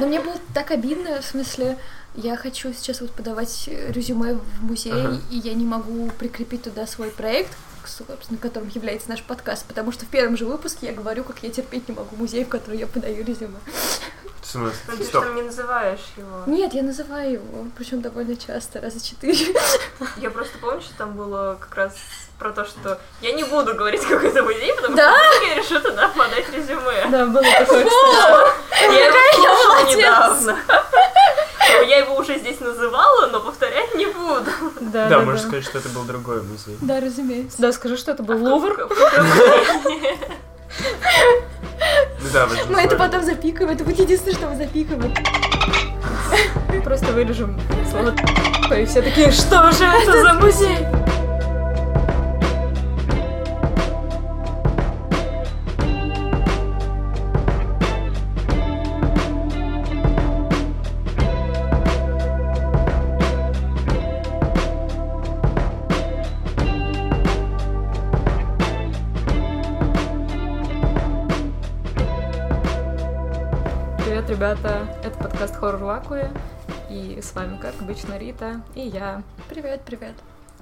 Но мне было так обидно, в смысле, я хочу сейчас вот подавать резюме в музей, и я не могу прикрепить туда свой проект, собственно, которым является наш подкаст, потому что в первом же выпуске я говорю, как я терпеть не могу музей, в который я подаю резюме. В смысле? Но ты же там не называешь его. Нет, я называю его, причем довольно часто, раза 4. Я просто помню, что там было как раз про то, что я не буду говорить какой-то музей, потому что я решила туда подать резюме. Да, было такое. Я его слушала недавно. Я его уже здесь называла, но повторять не буду. Да, можешь сказать, что это был другой музей. Да, разумеется. Да, скажи, что это был Лувр. Да, мы это потом запикаем, это будет единственное, что мы запикаем. Просто вырежем слово и все такие, что же это за музей? Ребята, это подкаст «Хоррор Лакуя», и с вами, как обычно, Рита и я. Привет, привет.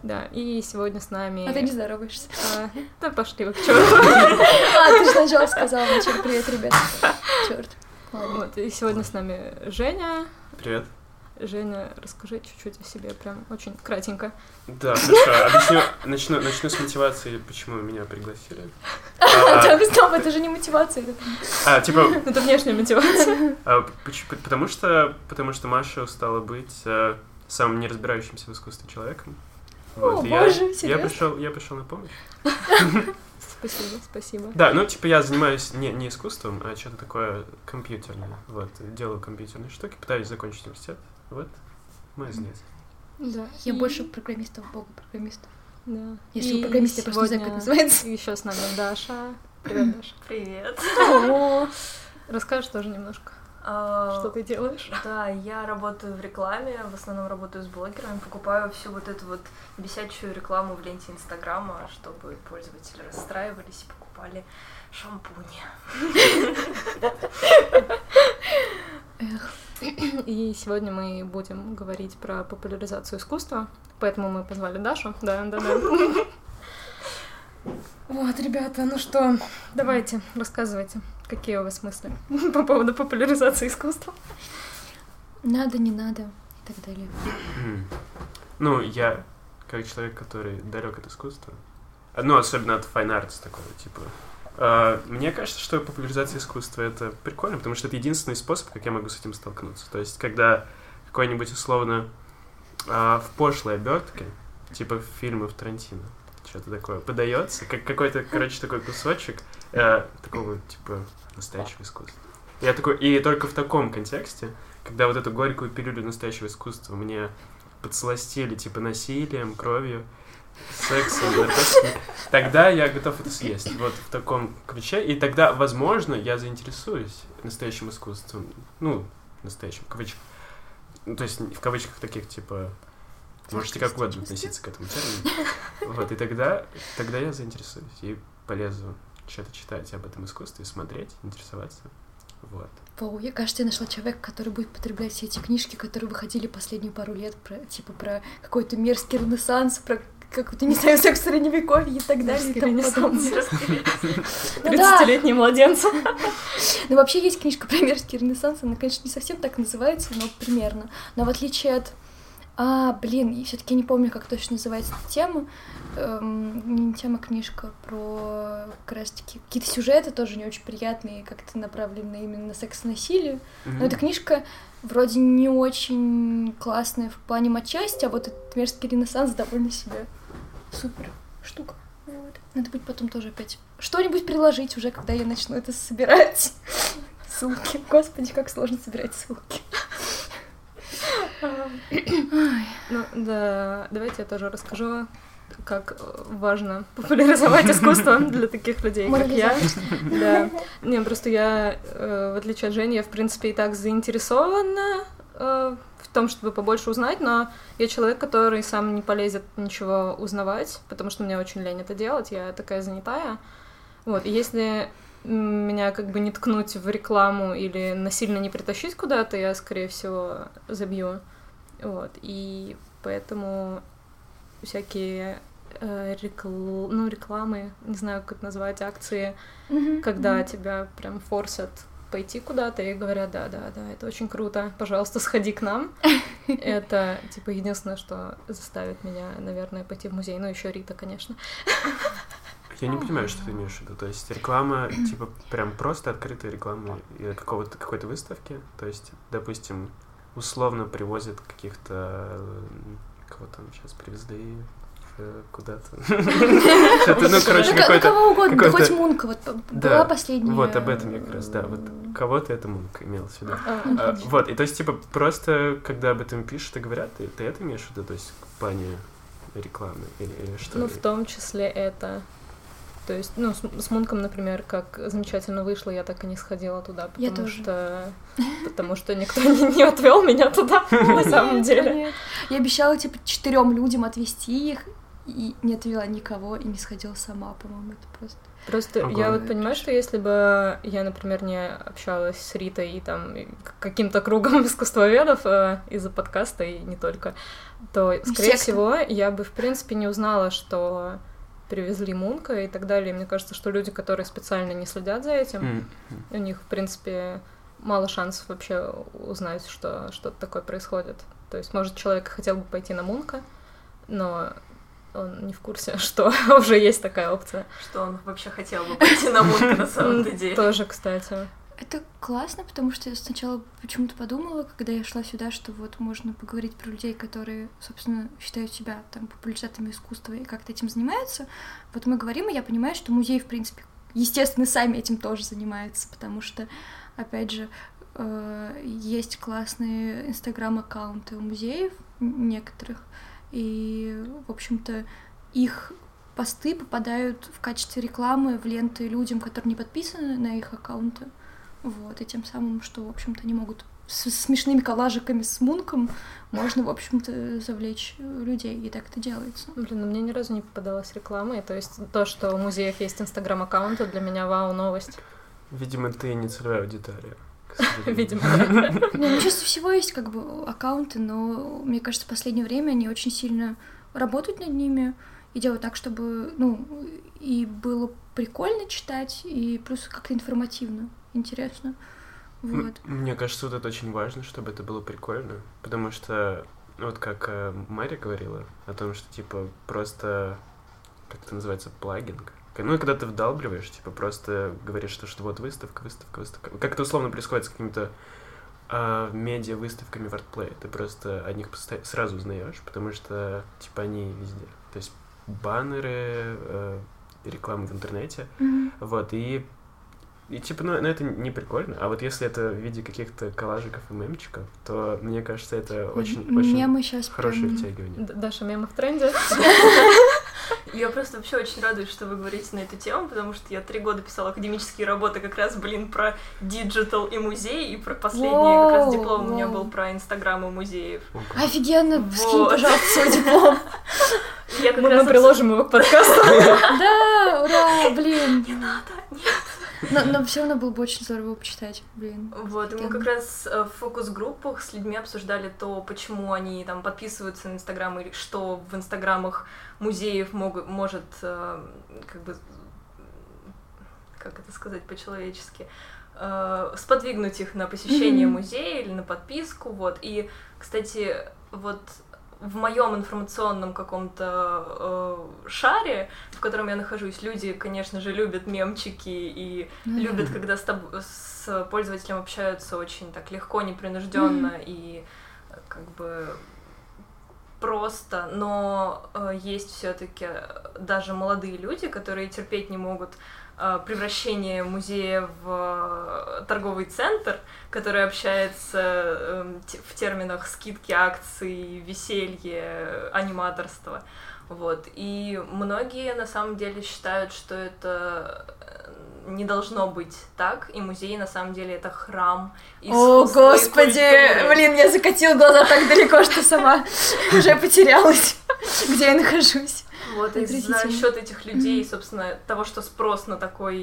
Да, и сегодня с нами... А ты не здороваешься. Да пошли вы к чёрту. А, ты же сначала сказала, начали «Привет, ребята». Чёрт. Вот, и сегодня с нами Женя. Привет. Женя, расскажи чуть-чуть о себе, прям очень кратенько. Да, хорошо. Начну с мотивации, почему меня пригласили. Стоп, это же не мотивация. Это внешняя мотивация. Потому что Маша устала быть самым неразбирающимся в искусстве человеком. О, боже, серьезно? Я пришел на помощь. Спасибо. Да, я занимаюсь не искусством, а что-то такое компьютерное. Вот, делаю компьютерные штуки, пытаюсь закончить университет. Вот, мы здесь. Да. Я больше программистов, бога программистов. Да. Если вы программисты, я просто не знаю, как называется. Еще с нами Даша. Привет, Даша. Привет. Расскажешь тоже немножко, что ты делаешь? Да, я работаю в рекламе, в основном работаю с блогерами, покупаю всю вот эту вот бесячую рекламу в ленте Инстаграма, чтобы пользователи расстраивались и покупали шампуни. Эх. И сегодня мы будем говорить про популяризацию искусства, поэтому мы позвали Дашу. Да. Вот, ребята, ну что, давайте, рассказывайте, какие у вас мысли по поводу популяризации искусства. Надо, не надо и так далее. Ну, я, как человек, который далек от искусства, ну, особенно от файн-артс такого, типа... Мне кажется, что популяризация искусства — это прикольно, потому что это единственный способ, как я могу с этим столкнуться. То есть, когда какой-нибудь, условно, в пошлой обертке, типа фильмов Тарантино, что-то такое, подается, как какой-то, короче, такой кусочек такого, типа, настоящего искусства. Я такой, и только в таком контексте, когда вот эту горькую пилюлю настоящего искусства мне подсластили, типа, насилием, кровью, сексом, наркотиками, тогда я готов это съесть. Вот в таком ключе. И тогда, возможно, я заинтересуюсь настоящим искусством. Ну, настоящим, в кавычках. Ну, то есть, в кавычках таких, типа, можете как угодно относиться к этому термину. Вот, и тогда я заинтересуюсь и полезу что-то читать об этом искусстве, смотреть, интересоваться. Вот. Воу, я, кажется, я нашла человека, который будет потреблять все эти книжки, которые выходили последние пару лет, про какой-то мерзкий ренессанс, про какой-то, не знаю, секс в средневековье и так далее. И тому подобное. 30-летние младенцы. Ну, вообще, есть книжка про мерзкий ренессанс, она, конечно, не совсем так называется, но примерно. Но в отличие от... и все-таки не помню, как точно называется эта тема. Книжка про как раз-таки какие-то сюжеты тоже не очень приятные, как-то направленные именно на секс и насилие. Но эта книжка вроде не очень классная в плане матчасти, а вот этот мерзкий ренессанс довольно себе супер штука. Вот. Надо будет потом тоже опять что-нибудь приложить уже, когда я начну это собирать. Ссылки. Господи, как сложно собирать ссылки. Ну, да, давайте я тоже расскажу, как важно популяризовать искусство для таких людей, как я. Да. Не, просто я, в отличие от Жени, я, в принципе, и так заинтересована в том, чтобы побольше узнать, но я человек, который сам не полезет ничего узнавать, потому что мне очень лень это делать, я такая занятая. Вот, и если меня как бы не ткнуть в рекламу или насильно не притащить куда-то, я, скорее всего, забью. Вот. И поэтому всякие рекламы, не знаю, как это назвать, акции, когда тебя прям форсят пойти куда-то и говорят, да, это очень круто, пожалуйста, сходи к нам. Это, типа, единственное, что заставит меня, наверное, пойти в музей. Ну, еще Рита, конечно. Я не понимаю, что ты имеешь в виду. То есть реклама, типа, прям просто открытая реклама какой-то выставки. То есть, допустим, условно привозят каких-то... Кого там сейчас привезли... куда-то. Ну, короче, какой-то... Кого угодно, да хоть Мунка, вот была последняя... Вот, об этом я как раз, да, вот кого-то это Мунка имел в виду. Вот, и то есть, типа, просто, когда об этом пишут и говорят, ты это имеешь в виду, то есть, в плане рекламы или что? Ну, в том числе это... То есть, ну, с Мунком, например, как замечательно вышло, я так и не сходила туда, потому что никто не отвел меня туда, на самом деле. Я обещала, типа, 4 людям отвезти их, и не отвела никого, и не сходила сама, по-моему, это просто... Просто я вот понимаю, что если бы я, например, не общалась с Ритой и там каким-то кругом искусствоведов из-за подкаста, и не только, то, скорее всего, я бы, в принципе, не узнала, что... привезли Мунка и так далее. Мне кажется, что люди, которые специально не следят за этим, у них, в принципе, мало шансов вообще узнать, что что-то такое происходит. То есть, может, человек хотел бы пойти на Мунка, но он не в курсе, что уже есть такая опция. Что он вообще хотел бы пойти на Мунка на самом-то деле. Тоже, кстати. Это классно, потому что я сначала почему-то подумала, когда я шла сюда, что вот можно поговорить про людей, которые, собственно, считают себя там популяризаторами искусства и как-то этим занимаются. Вот мы говорим, и я понимаю, что музеи, в принципе, естественно, сами этим тоже занимаются, потому что, опять же, есть классные инстаграм-аккаунты у музеев некоторых, и, в общем-то, их... посты попадают в качестве рекламы в ленты людям, которые не подписаны на их аккаунты, вот, и тем самым, что, в общем-то, они могут с смешными коллажиками с Мунком можно, в общем-то, завлечь людей, и так это делается. Блин, ну мне ни разу не попадалась реклама, и то есть то, что в музеях есть инстаграм-аккаунты, для меня вау-новость. Видимо, ты не целевая аудитория. Видимо. Ну, честно, всего есть, как бы, аккаунты, но, мне кажется, в последнее время они очень сильно работают над ними, и делать так, чтобы, ну, и было прикольно читать, и плюс как-то информативно, интересно. Вот. Мне кажется, вот это очень важно, чтобы это было прикольно, потому что, вот как Мария говорила о том, что, типа, просто, как это называется, плагинг. Ну, и когда ты вдалбливаешь, типа, просто говоришь, что вот выставка. Как это условно происходит с какими-то медиа-выставками в Artplay. Ты просто о них сразу узнаешь, потому что, типа, они везде. То есть баннеры, рекламы в интернете, вот, и типа, ну, это не прикольно, а вот если это в виде каких-то коллажиков и мемчиков, то, мне кажется, это очень хорошее втягивание. Даша, мемы в тренде. Я просто вообще очень радуюсь, что вы говорите на эту тему, потому что я 3 года писала академические работы как раз, про диджитал и музей, и про последний как раз диплом у меня был про инстаграм и музеев. Офигенно, скинь, пожалуйста, свой диплом. Мы приложим его к подкасту. Да, ура, блин. Не надо, нет. Но все равно было бы очень здорово почитать, блин. Вот, мы как раз в фокус-группах с людьми обсуждали то, почему они там подписываются на инстаграм, или что в инстаграмах музеев может, как бы, как это сказать по-человечески, сподвигнуть их на посещение музея или на подписку, вот. И, кстати, вот... в моем информационном каком-то шаре, в котором я нахожусь, люди, конечно же, любят мемчики и любят, когда с пользователем общаются очень так легко, непринужденно и как бы просто, но есть все-таки даже молодые люди, которые терпеть не могут превращение музея в торговый центр, который общается в терминах скидки, акции, веселье, аниматорство. Вот. И многие на самом деле считают, что это не должно быть так, и музей на самом деле это храм искусства. О, господи! Блин, я закатила глаза так далеко, что сама уже потерялась, где я нахожусь. Вот, и за счет этих людей, собственно, того, что спрос на такую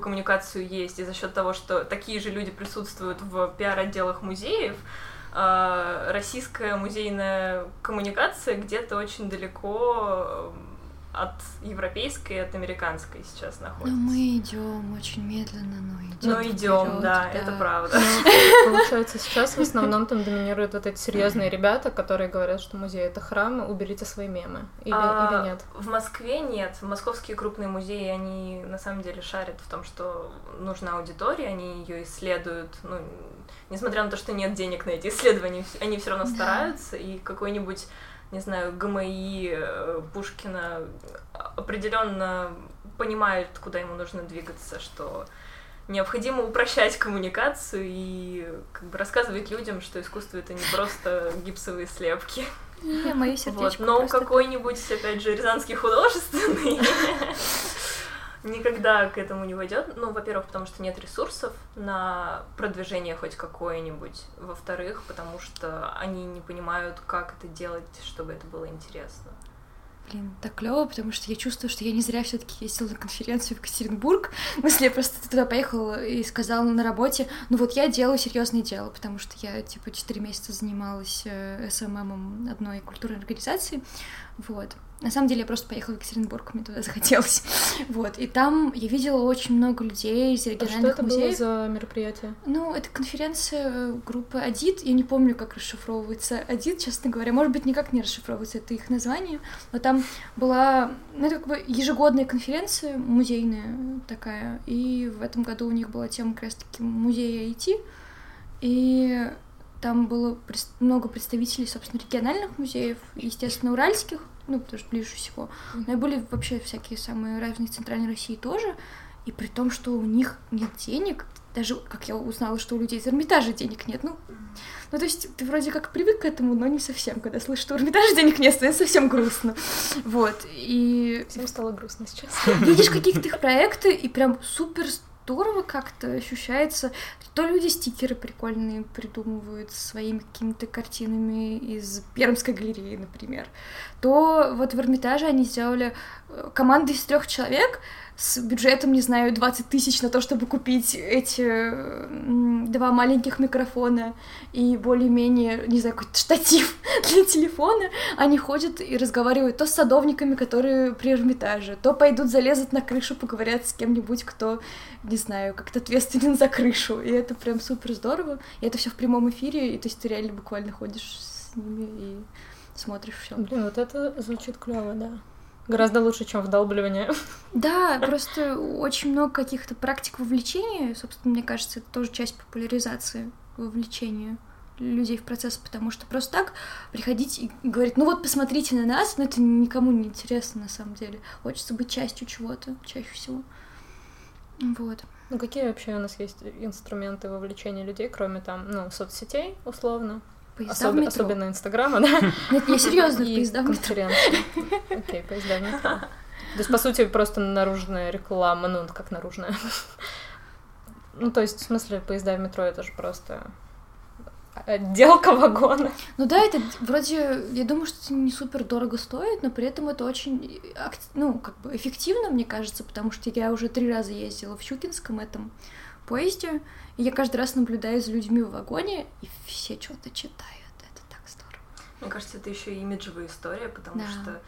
коммуникацию есть, и за счет того, что такие же люди присутствуют в пиар-отделах музеев, российская музейная коммуникация где-то очень далеко от европейской и от американской сейчас находится. Но мы идем очень медленно, но идем, да, это правда. Но, получается, сейчас в основном там доминируют вот эти серьезные ребята, которые говорят, что музей — это храм, уберите свои мемы, или нет? В Москве нет. Московские крупные музеи, они на самом деле шарят в том, что нужна аудитория, они ее исследуют, ну, несмотря на то, что нет денег на эти исследования, они все равно стараются, и какой-нибудь, не знаю, ГМИ Пушкина определенно понимают, куда ему нужно двигаться, что необходимо упрощать коммуникацию и как бы рассказывать людям, что искусство — это не просто гипсовые слепки. Не, моё сердечко. Вот. Но какой-нибудь, опять же, рязанский художественный никогда к этому не войдет. Ну, во-первых, потому что нет ресурсов на продвижение хоть какое-нибудь. Во-вторых, потому что они не понимают, как это делать, чтобы это было интересно. Блин, так клёво, потому что я чувствую, что я не зря всё-таки ездила на конференцию в Екатеринбург. В смысле, я просто туда поехала и сказала на работе: ну вот я делаю серьезное дело, потому что я, 4 месяца занималась СММом одной культурной организации, вот. На самом деле я просто поехала в Екатеринбург, мне туда захотелось. Вот, и там я видела очень много людей из региональных музеев. Что это было за мероприятие? Ну, это конференция группы «Адит». Я не помню, как расшифровывается «Адит», честно говоря. Может быть, никак не расшифровывается это их название. Но там была, это как бы ежегодная конференция музейная такая. И в этом году у них была тема как раз-таки «Музея IT». И там было много представителей, собственно, региональных музеев, естественно, уральских, ну, потому что ближе всего. Но и были вообще всякие самые разные из Центральной России тоже. И при том, что у них нет денег, даже, как я узнала, что у людей из Эрмитажа денег нет. Ну, то есть ты вроде как привык к этому, но не совсем. Когда слышишь, что у Эрмитажа денег нет, становится совсем грустно. Вот, и... Всем стало грустно сейчас. Видишь какие-то их проекты, и прям супер здорово как-то ощущается. То люди стикеры прикольные придумывают своими какими-то картинами из Пермской галереи, например. То вот в Эрмитаже они сделали команду из 3 человек с бюджетом, не знаю, 20 000 на то, чтобы купить эти 2 маленьких микрофона и более-менее, не знаю, какой-то штатив для телефона. Они ходят и разговаривают то с садовниками, которые при Эрмитаже, то пойдут залезут на крышу, поговорят с кем-нибудь, кто, не знаю, как-то ответственен за крышу. И это прям супер здорово. И это все в прямом эфире, и то есть ты реально буквально ходишь с ними и смотришь все. Блин, вот это звучит клево, да. Гораздо лучше, чем вдалбливание. Да, просто очень много каких-то практик вовлечения. Собственно, мне кажется, это тоже часть популяризации вовлечения людей в процесс, потому что просто так приходить и говорить: ну вот, посмотрите на нас, но это никому не интересно на самом деле. Хочется быть частью чего-то чаще всего. Вот. Ну какие вообще у нас есть инструменты вовлечения людей, кроме там, ну, соцсетей, условно? Особенно Инстаграма, да? Нет, я серьезно, поезда в метро. Окей, поезда в метро. То есть, по сути, просто наружная реклама, ну, как наружная. Ну, то есть, в смысле, поезда в метро — это же просто отделка вагона. Ну да, это вроде, я думаю, что это не супер дорого стоит, но при этом это очень, ну, как бы эффективно, мне кажется, потому что я уже 3 раза ездила в Щукинском этом поезде, и я каждый раз наблюдаю за людьми в вагоне, и все что-то читают, это так здорово. Мне кажется, это еще и имиджевая история, потому что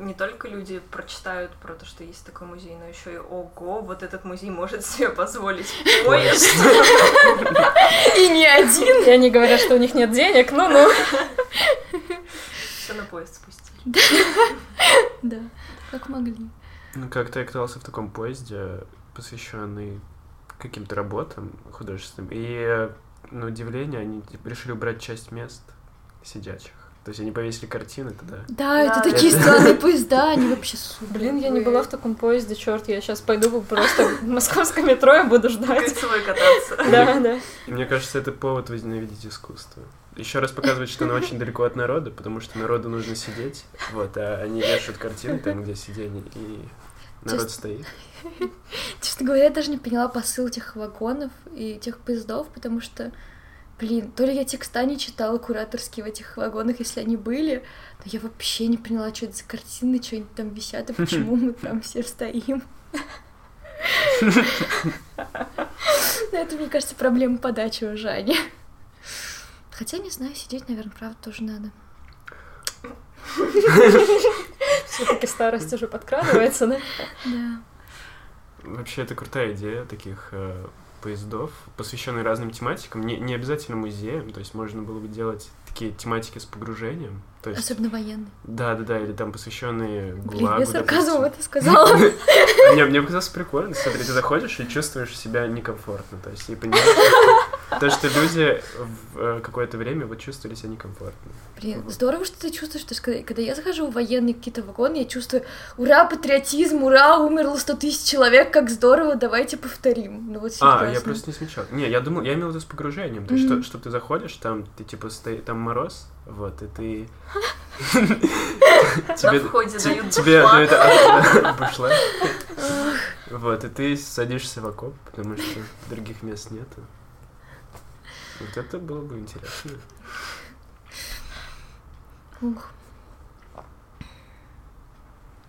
не только люди прочитают про то, что есть такой музей, но еще и: ого, вот этот музей может себе позволить поезд. И не один. И они говорят, что у них нет денег, ну-ну. Все на поезд спустили. Да, как могли. Ну, как-то я оказался в таком поезде, посвященный каким-то работам художественным, и на удивление они решили убрать часть мест сидячих. То есть они повесили картины туда. Да, это такие странные поезда, они вообще супер. Блин, я не была в таком поезде, черт, я сейчас пойду просто в московском метро и буду ждать. Кольцевой кататься. Да. Мне кажется, это повод возненавидеть искусство. Еще раз показывать, что оно очень далеко от народа, потому что народу нужно сидеть, вот, а они вешают картины там, где сиденье, и... Народ стоит. Честно говоря, я даже не поняла посыл тех вагонов и тех поездов, потому что Блин, то ли я текста не читала кураторские в этих вагонах, если они были, но я вообще не поняла, что это за картины, что они там висят, и почему мы там все стоим. Это, мне кажется, проблема подачи у Жани. Хотя, не знаю, сидеть, наверное, правда, тоже надо. Все-таки старость уже подкрадывается, да? Да. Вообще, это крутая идея таких поездов, посвященных разным тематикам, не обязательно музеям, то есть можно было бы делать такие тематики с погружением. То есть... Особенно военные. Да-да-да, или там посвященные ГУЛАГу. Блин, я сарказмом это сказала. Мне показалось прикольно, смотри, ты заходишь и чувствуешь себя некомфортно, то есть и понимаешь, то, что люди в какое-то время вот чувствовали себя некомфортно. Блин, здорово, что ты чувствуешь, потому что когда я захожу в военные какие-то вагоны, я чувствую, ура, патриотизм, ура, умерло 100 000 человек, как здорово, давайте повторим. Ну, вот серьезно. Я просто не смешал. Не, я думал, я имел в виду с погружением, то есть, что ты заходишь, там, ты типа, стоит, там мороз, вот, и ты... На входе дают бушлат. Вот, и ты садишься в окоп, потому что других мест нету. Вот это было бы интересно. Ух.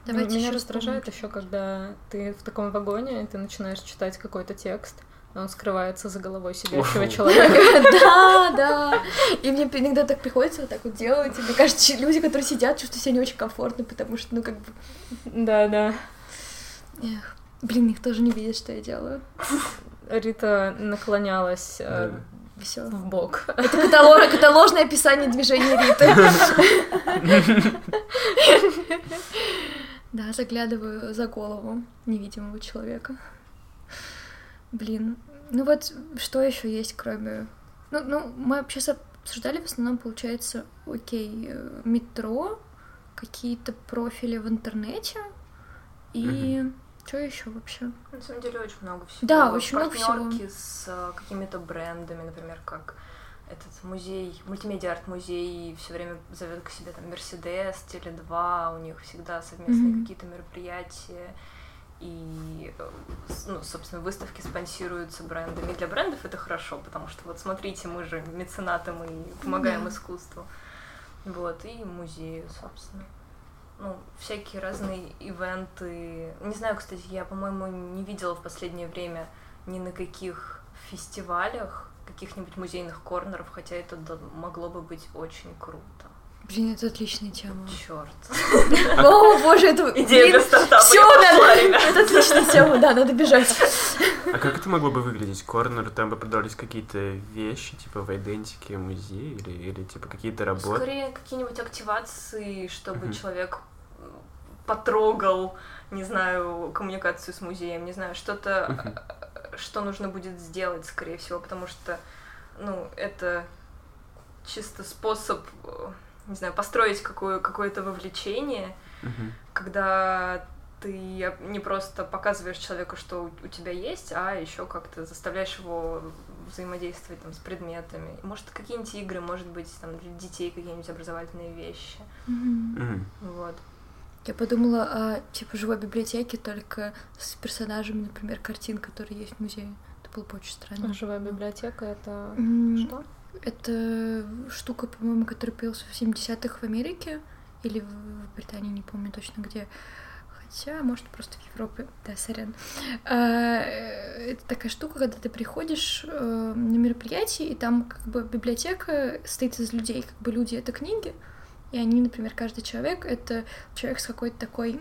Меня раздражает еще, когда ты в таком вагоне, и ты начинаешь читать какой-то текст, а он скрывается за головой сидящего человека. Да, да. И мне иногда так приходится вот так вот делать. И мне кажется, люди, которые сидят, чувствуют себя не очень комфортно, потому что, ну, как бы... Да, да. Эх, блин, их тоже не видят, что я делаю. Рита наклонялась... Все. В бок. Это каталожное описание движения Риты. Да, заглядываю за голову невидимого человека. Блин. Ну вот, что еще есть, кроме... Ну, мы сейчас обсуждали в основном, получается, окей, метро, какие-то профили в интернете и... Что еще вообще? На самом деле очень много всего. Да, очень много всего. Партнерки с какими-то брендами, например, как этот музей, мультимедиа-арт-музей все время зовет к себе там Мерседес, Теле2, у них всегда совместные какие-то мероприятия. И, ну, собственно, выставки спонсируются брендами. И для брендов это хорошо, потому что вот смотрите, мы же меценаты, мы помогаем искусству. Вот, и музею, собственно. Ну, всякие разные ивенты. Не знаю, кстати, я, по-моему, не видела в последнее время ни на каких фестивалях каких-нибудь музейных корнеров, хотя это могло бы быть очень круто. Блин, это отличная тема. Черт. О, боже, это... Идея для стартапа. Это отличная тема, да, надо бежать. А как это могло бы выглядеть? Корнер, там бы продавались какие-то вещи, типа в идентике музея или типа какие-то работы? Скорее, какие-нибудь активации, чтобы человек потрогал, не знаю, коммуникацию с музеем, не знаю, что-то, что нужно будет сделать, скорее всего, потому что, ну, это чисто способ... не знаю, построить какое-то вовлечение, когда ты не просто показываешь человеку, что у тебя есть, а еще как-то заставляешь его взаимодействовать там с предметами. Может, какие-нибудь игры, может быть, там для детей какие-нибудь образовательные вещи. Вот. Я подумала о типа живой библиотеке, только с персонажами, например, картин, которые есть в музее. Это было бы очень странно. А живая библиотека — это что? Это штука, по-моему, которая появилась в 70-х в Америке или в Британии, не помню точно где. Хотя, может, просто в Европе. Да, сорян. Это такая штука, когда ты приходишь на мероприятие, и там как бы библиотека состоит из людей. Как бы люди — это книги, и они, например, каждый человек — это человек с какой-то такой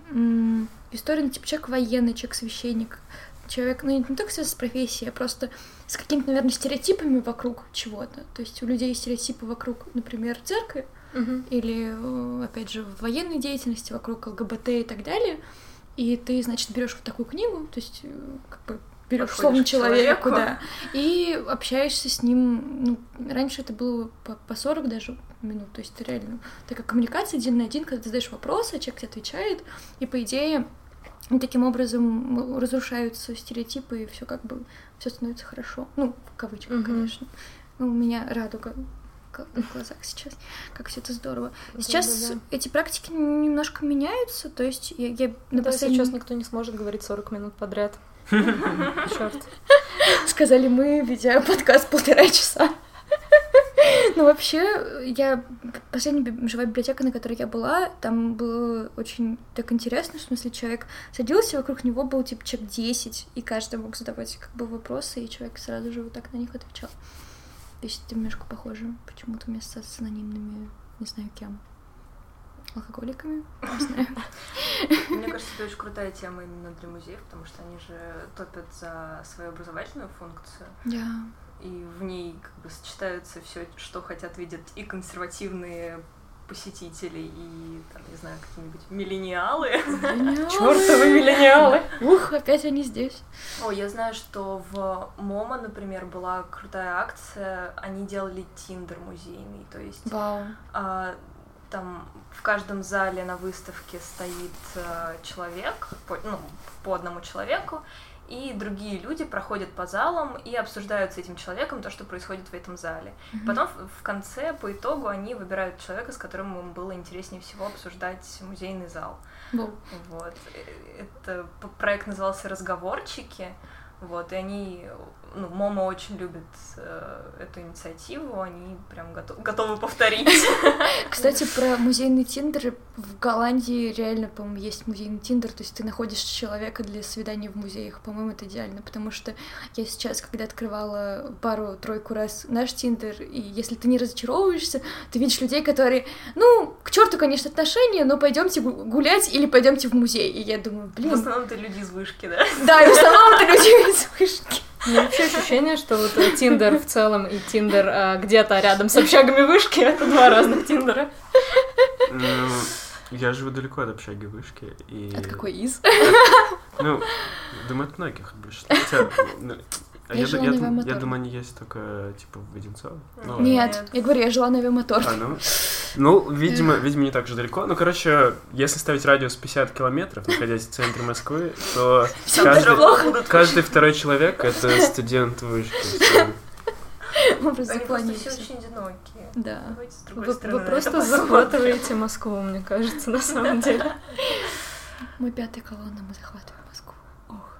историей, типа человек военный, человек священник, человек, ну, не только связан с профессией, а просто с какими-то, наверное, стереотипами вокруг чего-то. То есть у людей есть стереотипы вокруг, например, церкви или, опять же, военной деятельности, вокруг ЛГБТ и так далее. И ты, значит, берешь вот такую книгу, то есть как бы берешь словно человеку, да, и общаешься с ним. Ну, раньше это было по 40 даже минут, то есть это реально такая коммуникация один на один, когда ты задаешь вопросы, человек тебе отвечает, и, по идее, и таким образом разрушаются стереотипы, и все как бы все становится хорошо. Ну, в кавычках, конечно. Ну, у меня радуга в глазах сейчас, как все это здорово. Сейчас эти практики немножко меняются, то есть я на последнем... Сейчас никто не сможет говорить 40 минут подряд. Черт. Сказали мы, ведя подкаст 1,5 часа. Ну, вообще, я... Последняя живая библиотека, на которой я была, там было очень так интересно, в смысле, человек садился, вокруг него был, типа, человек 10, и каждый мог задавать, как бы, вопросы, и человек сразу же вот так на них отвечал. То есть это немножко похоже почему-то вместо с анонимными, не знаю, кем. Алкоголиками, не знаю. Мне кажется, это очень крутая тема именно для музеев, потому что они же топят за свою образовательную функцию. Да. И в ней как бы сочетаются все, что хотят видеть и консервативные посетители, и там, не знаю, какие-нибудь миллениалы. Чёртовы миллениалы! Ух, опять они здесь. О, я знаю, что в МОМА, например, была крутая акция, они делали Тиндер музейный, то есть... Вау. Там в каждом зале на выставке стоит человек, по одному человеку, и другие люди проходят по залам и обсуждают с этим человеком то, что происходит в этом зале. Mm-hmm. Потом в конце, по итогу, они выбирают человека, с которым им было интереснее всего обсуждать музейный зал. Mm-hmm. Вот. Это проект назывался «Разговорчики». Вот, и они, МОМА очень любит эту инициативу, они прям готовы повторить. Кстати, про музейный Тиндер. В Голландии реально, по-моему, есть музейный Тиндер, то есть ты находишь человека для свиданий в музеях, по-моему, это идеально, потому что я сейчас, когда открывала пару-тройку раз наш Тиндер, и если ты не разочаровываешься, ты видишь людей, которые, к черту, конечно, отношения, но пойдемте гулять или пойдемте в музей, и я думаю, блин... В основном это люди из вышки, да? Да, и в основном это люди вышки. Ну, вообще ощущение, что вот Тиндер в целом и Тиндер где-то рядом с общагами вышки, это два разных Тиндера. Я живу далеко от общаги вышки. И... От какой из? Думаю, от многих большинства. Я думаю, они есть только, типа, в Одинцово. Нет, я говорю, я жила на авиамоторке. Видимо, не так же далеко. Если ставить радиус 50 километров, находясь в центре Москвы, то каждый второй человек — это студент вышки. Мы просто все очень одинокие. Да. Вы просто захватываете Москву, мне кажется, на самом деле. Мы пятая колонна, мы захватываем Москву. Ох.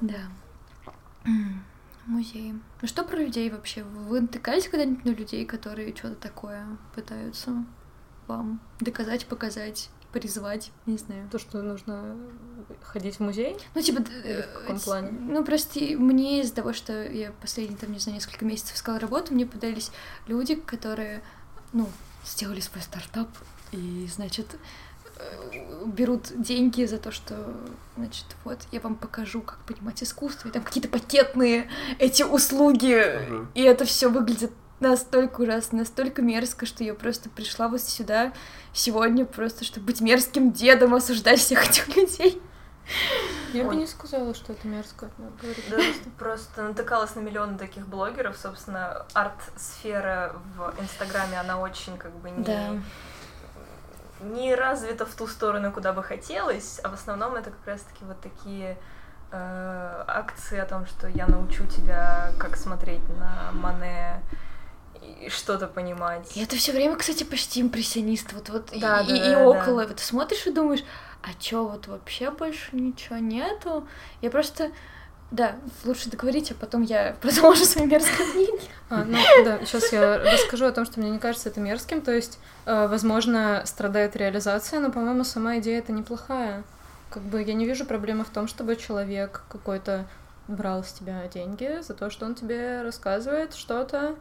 Да. Музей. Ну что про людей вообще? Вы натыкались когда-нибудь на людей, которые что-то такое пытаются вам доказать, показать, призвать? Не знаю. То, что нужно ходить в музей? В каком плане? Прости, мне из-за того, что я последние, несколько месяцев искала работу, мне подались люди, которые, сделали свой стартап и, берут деньги за то, что, я вам покажу, как понимать искусство, и там какие-то пакетные эти услуги, и это все выглядит настолько ужасно, настолько мерзко, что я просто пришла вот сюда сегодня просто, чтобы быть мерзким дедом, осуждать всех этих людей. Я бы не сказала, что это мерзко. Да, просто натыкалась на миллионы таких блогеров, собственно, арт-сфера в Инстаграме, она очень не развито в ту сторону, куда бы хотелось, а в основном это как раз-таки вот такие акции о том, что я научу тебя, как смотреть на Мане и что-то понимать. И это все время, кстати, почти импрессионист, около. Вот ты смотришь и думаешь, а чё, вот вообще больше ничего нету? Я просто... Да, лучше договорить, а потом я продолжу свои мерзкие книги. Сейчас я расскажу о том, что мне не кажется это мерзким, то есть, возможно, страдает реализация, но, по-моему, сама идея это неплохая. Как бы я не вижу проблемы в том, чтобы человек какой-то брал с тебя деньги за то, что он тебе рассказывает что-то,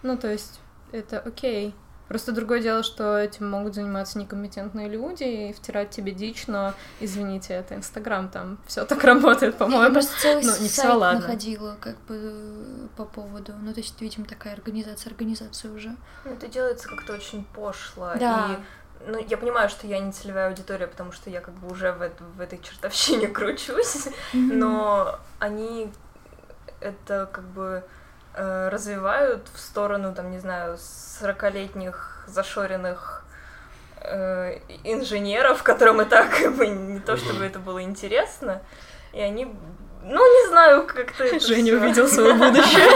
то есть это окей. Просто другое дело, что этим могут заниматься некомпетентные люди и втирать тебе дичь, но, извините, это Инстаграм, там все так работает, по-моему. Я просто целый сайт находила по поводу, видимо, такая организация уже. Это делается как-то очень пошло, да. И, я понимаю, что я не целевая аудитория, потому что я уже в этой чертовщине кручусь, но они это развивают в сторону, 40-летних зашоренных инженеров, которым и так не то чтобы это было интересно, и они, не знаю, как-то... Женя увидел свое будущее.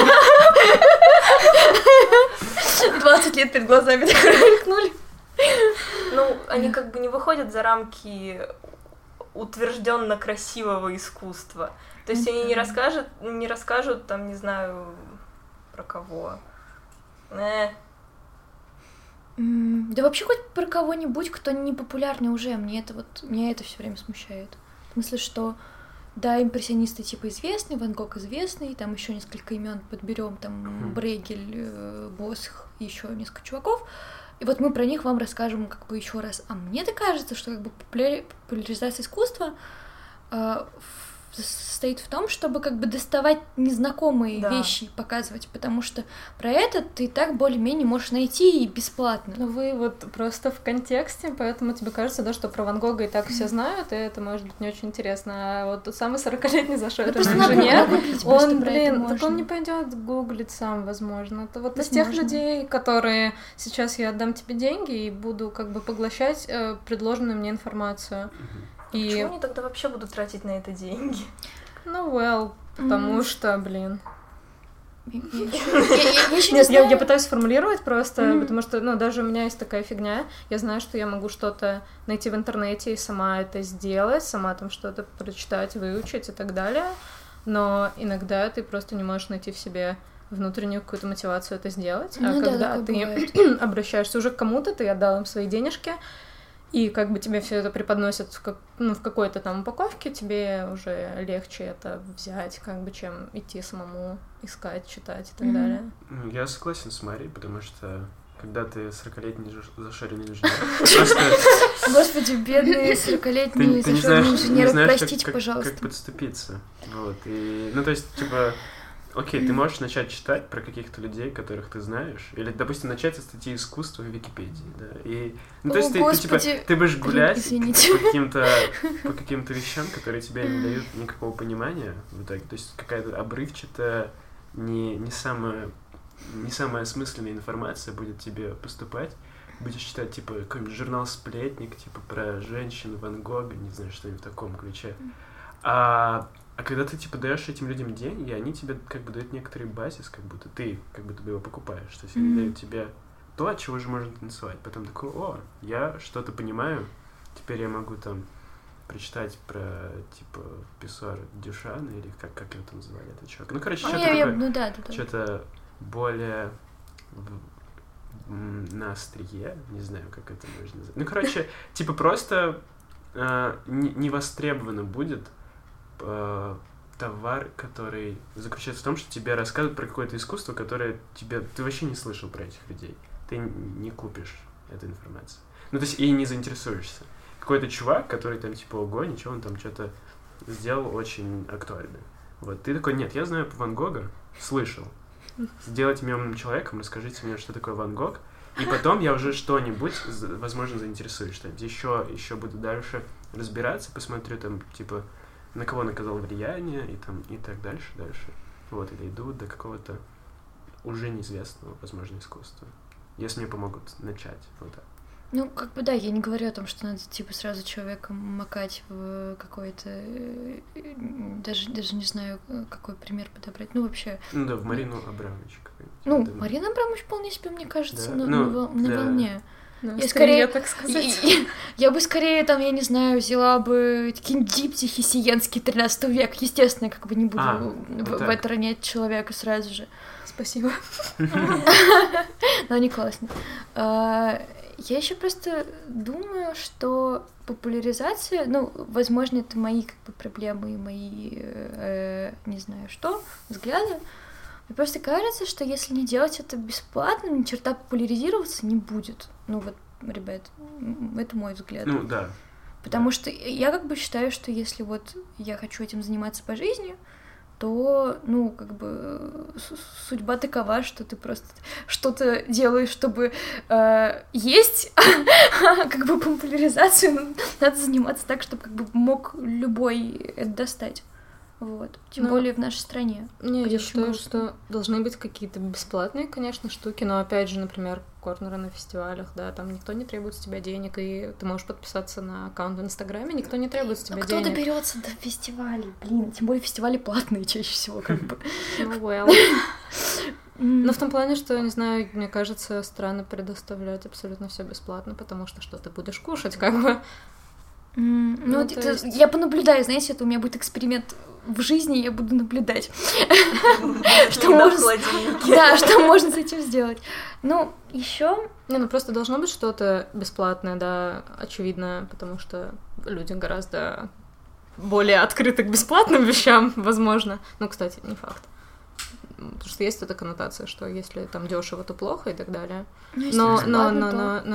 20 лет перед глазами так мелькнули. Они не выходят за рамки утвержденно красивого искусства. То есть они не расскажут там, не знаю, про кого. Да вообще хоть про кого-нибудь, кто не популярный уже, меня это все время смущает. В смысле, что да, импрессионисты типа известны, Ван Гог известный, там еще несколько имен подберем, там Брегель, Босх, еще несколько чуваков. И вот мы про них вам расскажем как бы еще раз. А мне-то кажется, что как бы популяризация искусства состоит в том, чтобы как бы доставать незнакомые вещи и показывать, потому что про это ты и так более-менее можешь найти и бесплатно. Ну вы вот просто в контексте, поэтому тебе кажется, да, что про Ван Гога и так все знают, и это может быть не очень интересно. А вот тот самый 40-летний зашёл жене, он, блин, так он не пойдет гуглить сам, возможно. Это вот из тех людей, которые сейчас я отдам тебе деньги и буду как бы поглощать предложенную мне информацию. И... Почему они тогда вообще будут тратить на это деньги? Ну, потому что, блин... Нет, я пытаюсь сформулировать просто, потому что, ну, даже у меня есть такая фигня, я знаю, что я могу что-то найти в интернете и сама это сделать, сама там что-то прочитать, выучить и так далее, но иногда ты просто не можешь найти в себе внутреннюю какую-то мотивацию это сделать, а когда ты обращаешься уже к кому-то, ты отдал им свои денежки, и как бы тебе все это преподносят в какой-то там упаковке, тебе уже легче это взять, как бы, чем идти самому искать, читать и так далее. Я согласен с Марией, потому что когда ты 40-летний зашоренный инженер... Господи, бедные 40-летние зашоренные инженеры, простите, пожалуйста. Как подступиться. Ну, то есть, типа... Окей, ты можешь начать читать про каких-то людей, которых ты знаешь, или, допустим, начать со статьи искусства в Википедии, да, и... Ну, то есть ты будешь гулять по каким-то вещам, которые тебе не дают никакого понимания в итоге, то есть какая-то обрывчатая, не самая осмысленная информация будет тебе поступать, будешь читать, типа, какой-нибудь журнал «Сплетник», типа, про женщин Ван Гога, не знаю, что-нибудь в таком ключе, А когда ты, типа, даешь этим людям деньги, они тебе, как бы, дают некоторый базис, как будто ты, его покупаешь. То есть они дают тебе то, от чего же можно танцевать. Потом такой, о, я что-то понимаю, теперь я могу, там, прочитать про, типа, писсуар Дюшана, или как его там называли, этот чувак. Ну, короче, что-то более... на острие, не знаю, как это можно назвать. Ну, короче, типа, просто не востребовано будет товар, который заключается в том, что тебе рассказывают про какое-то искусство, которое тебе... Ты вообще не слышал про этих людей. Ты не купишь эту информацию. Ну, то есть, и не заинтересуешься. Какой-то чувак, который там, типа, ого, ничего, он там что-то сделал очень актуальное. Вот. Ты такой, нет, я знаю Ван Гога, слышал. Сделайте меня умным человеком, расскажите мне, что такое Ван Гог, и потом я уже что-нибудь, возможно, заинтересуюсь, что-нибудь. Еще буду дальше разбираться, посмотрю там, типа... на кого он оказал влияние, и там, и так дальше. Вот, или иду до какого-то уже неизвестного, возможно, искусства. Если мне помогут начать, вот так. Ну, как бы, да, я не говорю о том, что надо, типа, сразу человека макать в какой-то... Даже не знаю, какой пример подобрать. Ну, вообще... Ну, да, в Марину Абрамович какой-нибудь. Ну, думаю. Марина Абрамович вполне себе, мне кажется, да. На волне. Ну, я скорее, так сказать. Я бы скорее, там, я не знаю, взяла бы какие-нибудь диптихи сиенские 13 века. Естественно, как бы не буду в это ронять человека сразу же. Спасибо. Но они классные. Я еще просто думаю, что популяризация, ну, возможно, это мои как бы проблемы и мои, не знаю что, взгляды. Мне просто кажется, что если не делать это бесплатно, ни черта популяризироваться не будет. Ну вот, ребят, это мой взгляд. Ну да. Потому что я как бы считаю, что если вот я хочу этим заниматься по жизни, то, ну, как бы судьба такова, что ты просто что-то делаешь, чтобы есть, как бы популяризацию надо заниматься так, чтобы как бы мог любой это достать. Вот. Тем более в нашей стране. Не, я считаю, что должны быть какие-то бесплатные, конечно, штуки, но опять же, например, корнеры на фестивалях, да, там никто не требует с тебя денег, и ты можешь подписаться на аккаунт в Инстаграме, никто не требует с тебя денег. Кто доберется до фестивалей, блин, тем более фестивали платные чаще всего, как бы. Но в том плане, что, не знаю, мне кажется, странно предоставлять абсолютно все бесплатно, потому что ты будешь кушать, как бы. Ну, я понаблюдаю, знаете, это у меня будет эксперимент в жизни я буду наблюдать, что можно с этим сделать. Ну, еще... Ну, просто должно быть что-то бесплатное, да, очевидно, потому что люди гораздо более открыты к бесплатным вещам, возможно. Ну, кстати, не факт. Потому что есть эта коннотация, что если там дешево, то плохо и так далее. Но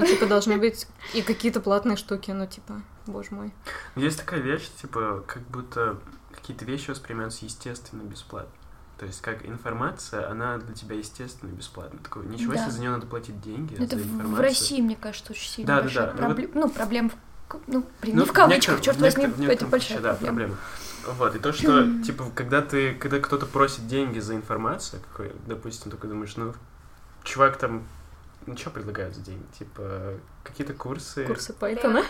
типа должны быть и какие-то платные штуки, ну типа, боже мой. Есть такая вещь, типа, как будто какие-то вещи воспринимаются естественно бесплатно. То есть как информация, она для тебя естественно бесплатна. Такое, ничего себе, за нее надо платить деньги, это за информацию. В России, мне кажется, очень сильно большая проблема. Ну, проблема, не в кавычках, черт возьми, это большая проблема. Вот, и то, что, типа, когда кто-то просит деньги за информацию, какой, допустим, только думаешь, ну, чувак там, ну, что предлагают за деньги? Типа, какие-то курсы... Курсы Python,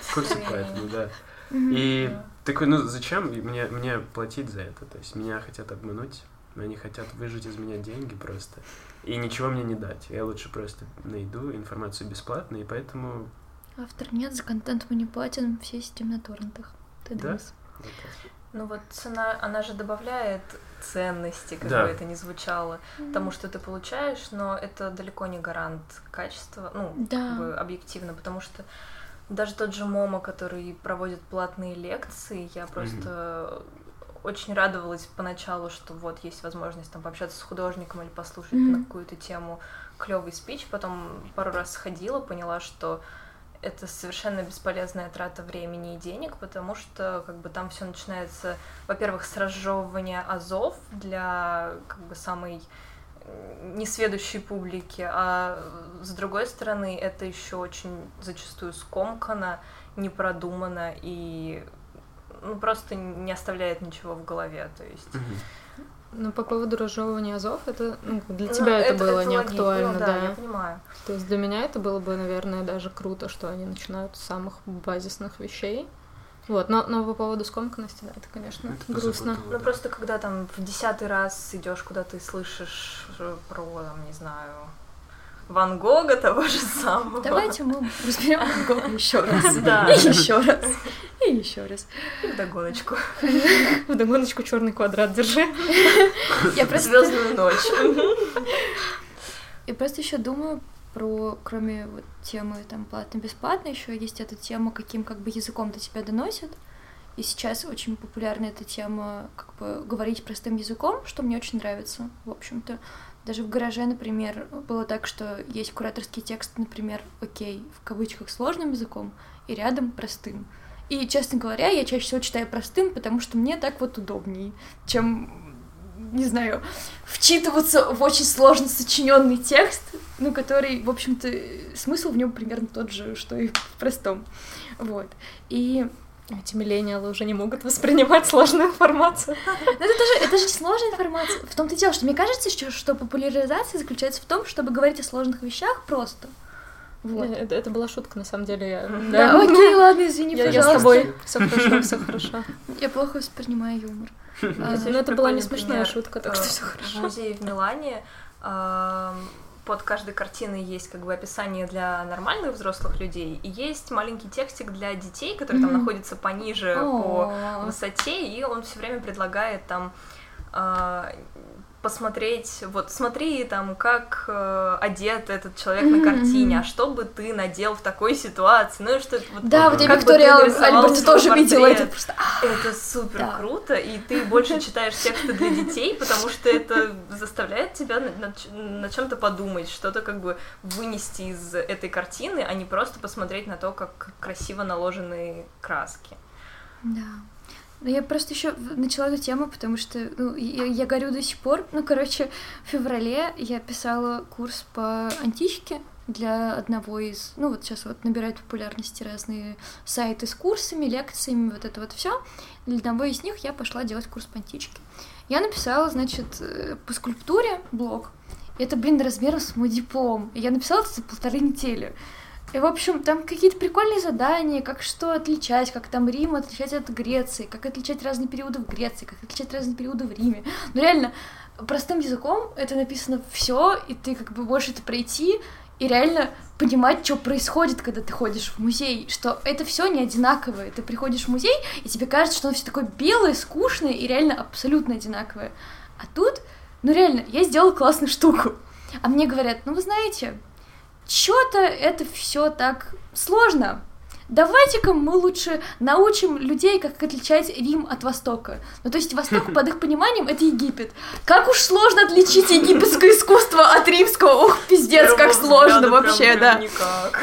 да. И такой, ну, зачем мне платить за это? То есть меня хотят обмануть, они хотят выжать из меня деньги просто, и ничего мне не дать. Я лучше просто найду информацию бесплатно, и поэтому... Автор нет, за контент мы не платим, все системы на торрентах. Да? Ну вот цена, она же добавляет ценности, как бы это ни звучало, тому, что ты получаешь, но это далеко не гарант качества, ну, как бы объективно, потому что даже тот же Момо, который проводит платные лекции, я просто очень радовалась поначалу, что вот есть возможность там пообщаться с художником или послушать на какую-то тему клёвый спич, потом пару раз сходила, поняла, что... Это совершенно бесполезная трата времени и денег, потому что как бы там все начинается, во-первых, с разжевывания азов для как бы самой несведущей публики, а с другой стороны, это еще очень зачастую скомкано, непродумано и ну, просто не оставляет ничего в голове. То есть. Ну, по поводу разжевывания азов, это ну, для тебя это было не актуально, да. Я понимаю. То есть для меня это было бы, наверное, даже круто, что они начинают с самых базисных вещей. Вот, но по поводу скомканности, да, это, конечно, это грустно. Ну, просто когда там в 10-й раз идешь куда-то и слышишь про, там, не знаю, Ван Гога того же самого. Давайте мы разберем Ван Гога еще раз. Да. И еще раз. И еще раз. И вдогоночку. Вдогоночку черный квадрат держи. Я про звездную ночь. Я просто еще думаю про, кроме вот темы там платно-бесплатно, еще есть эта тема, каким как бы языком-то тебя доносят. И сейчас очень популярна эта тема, как бы говорить простым языком, что мне очень нравится, в общем-то. Даже в гараже, например, было так, что есть кураторский текст, например, окей, в кавычках сложным языком, и рядом простым. И, честно говоря, я чаще всего читаю простым, потому что мне так вот удобнее, чем, не знаю, вчитываться в очень сложно сочиненный текст, ну, который, в общем-то, смысл в нем примерно тот же, что и в простом. Вот. И... Эти миллениалы уже не могут воспринимать сложную информацию. Но это же не сложная информация. В том-то и дело, что мне кажется, что популяризация заключается в том, чтобы говорить о сложных вещах просто. Вот. Это была шутка, на самом деле. Да, окей, ладно, извини, пожалуйста. Я с тобой. Все хорошо. Я плохо воспринимаю юмор. Но это была не смешная шутка, так что все хорошо. В музее в Милане под каждой картиной есть как бы описание для нормальных взрослых людей, и есть маленький текстик для детей, который там находится пониже по высоте, и он все время предлагает там посмотреть, вот смотри там, как одет этот человек на картине, а что бы ты надел в такой ситуации, ну и что... Вот, да, вот я Виктория Альберт тоже видела это просто. Это супер круто, и ты больше читаешь тексты для детей, потому что это заставляет тебя на чем-то подумать, что-то как бы вынести из этой картины, а не просто посмотреть на то, как красиво наложены краски. Да. Ну, я просто еще начала эту тему, потому что ну, я горю до сих пор. Ну, короче, в феврале я писала курс по античке для одного из... Ну, вот сейчас вот набирают популярности разные сайты с курсами, лекциями, вот это вот все. Для одного из них я пошла делать курс по античке. Я написала, значит, по скульптуре блог. Это, блин, размером с мой диплом. Я написала это за 1,5 недели. И, в общем, там какие-то прикольные задания, как что отличать, как там Рим отличать от Греции, как отличать разные периоды в Греции, как отличать разные периоды в Риме. Но реально, простым языком это написано все, и ты как бы можешь это пройти и реально понимать, что происходит, когда ты ходишь в музей, что это все не одинаковое. Ты приходишь в музей, и тебе кажется, что оно все такое белое, скучное и реально абсолютно одинаковое. А тут, ну реально, я сделала классную штуку. А мне говорят, ну вы знаете, что-то это все так сложно. Давайте-ка мы лучше научим людей, как отличать Рим от Востока. Ну, то есть Восток, под их пониманием, это Египет. Как уж сложно отличить египетское искусство от римского. Ох, пиздец, как сложно вообще, да. Никак.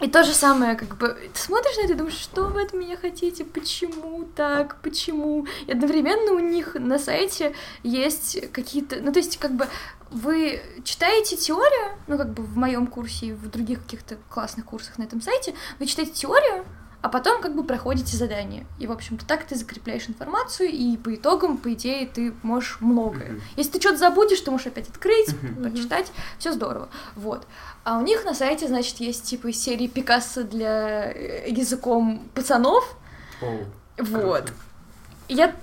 И то же самое, как бы, ты смотришь на это и думаешь, что вы от меня хотите, почему так, почему? И одновременно у них на сайте есть какие-то, ну, то есть, как бы, вы читаете теорию, ну, как бы в моем курсе и в других каких-то классных курсах на этом сайте, вы читаете теорию, а потом как бы проходите задание. И, в общем-то, так ты закрепляешь информацию, и по итогам, по идее, ты можешь многое. Если ты что-то забудешь, ты можешь опять открыть, прочитать, все здорово. Вот. А у них на сайте, значит, есть типа из серии Пикассо для языком пацанов. Вот. Я...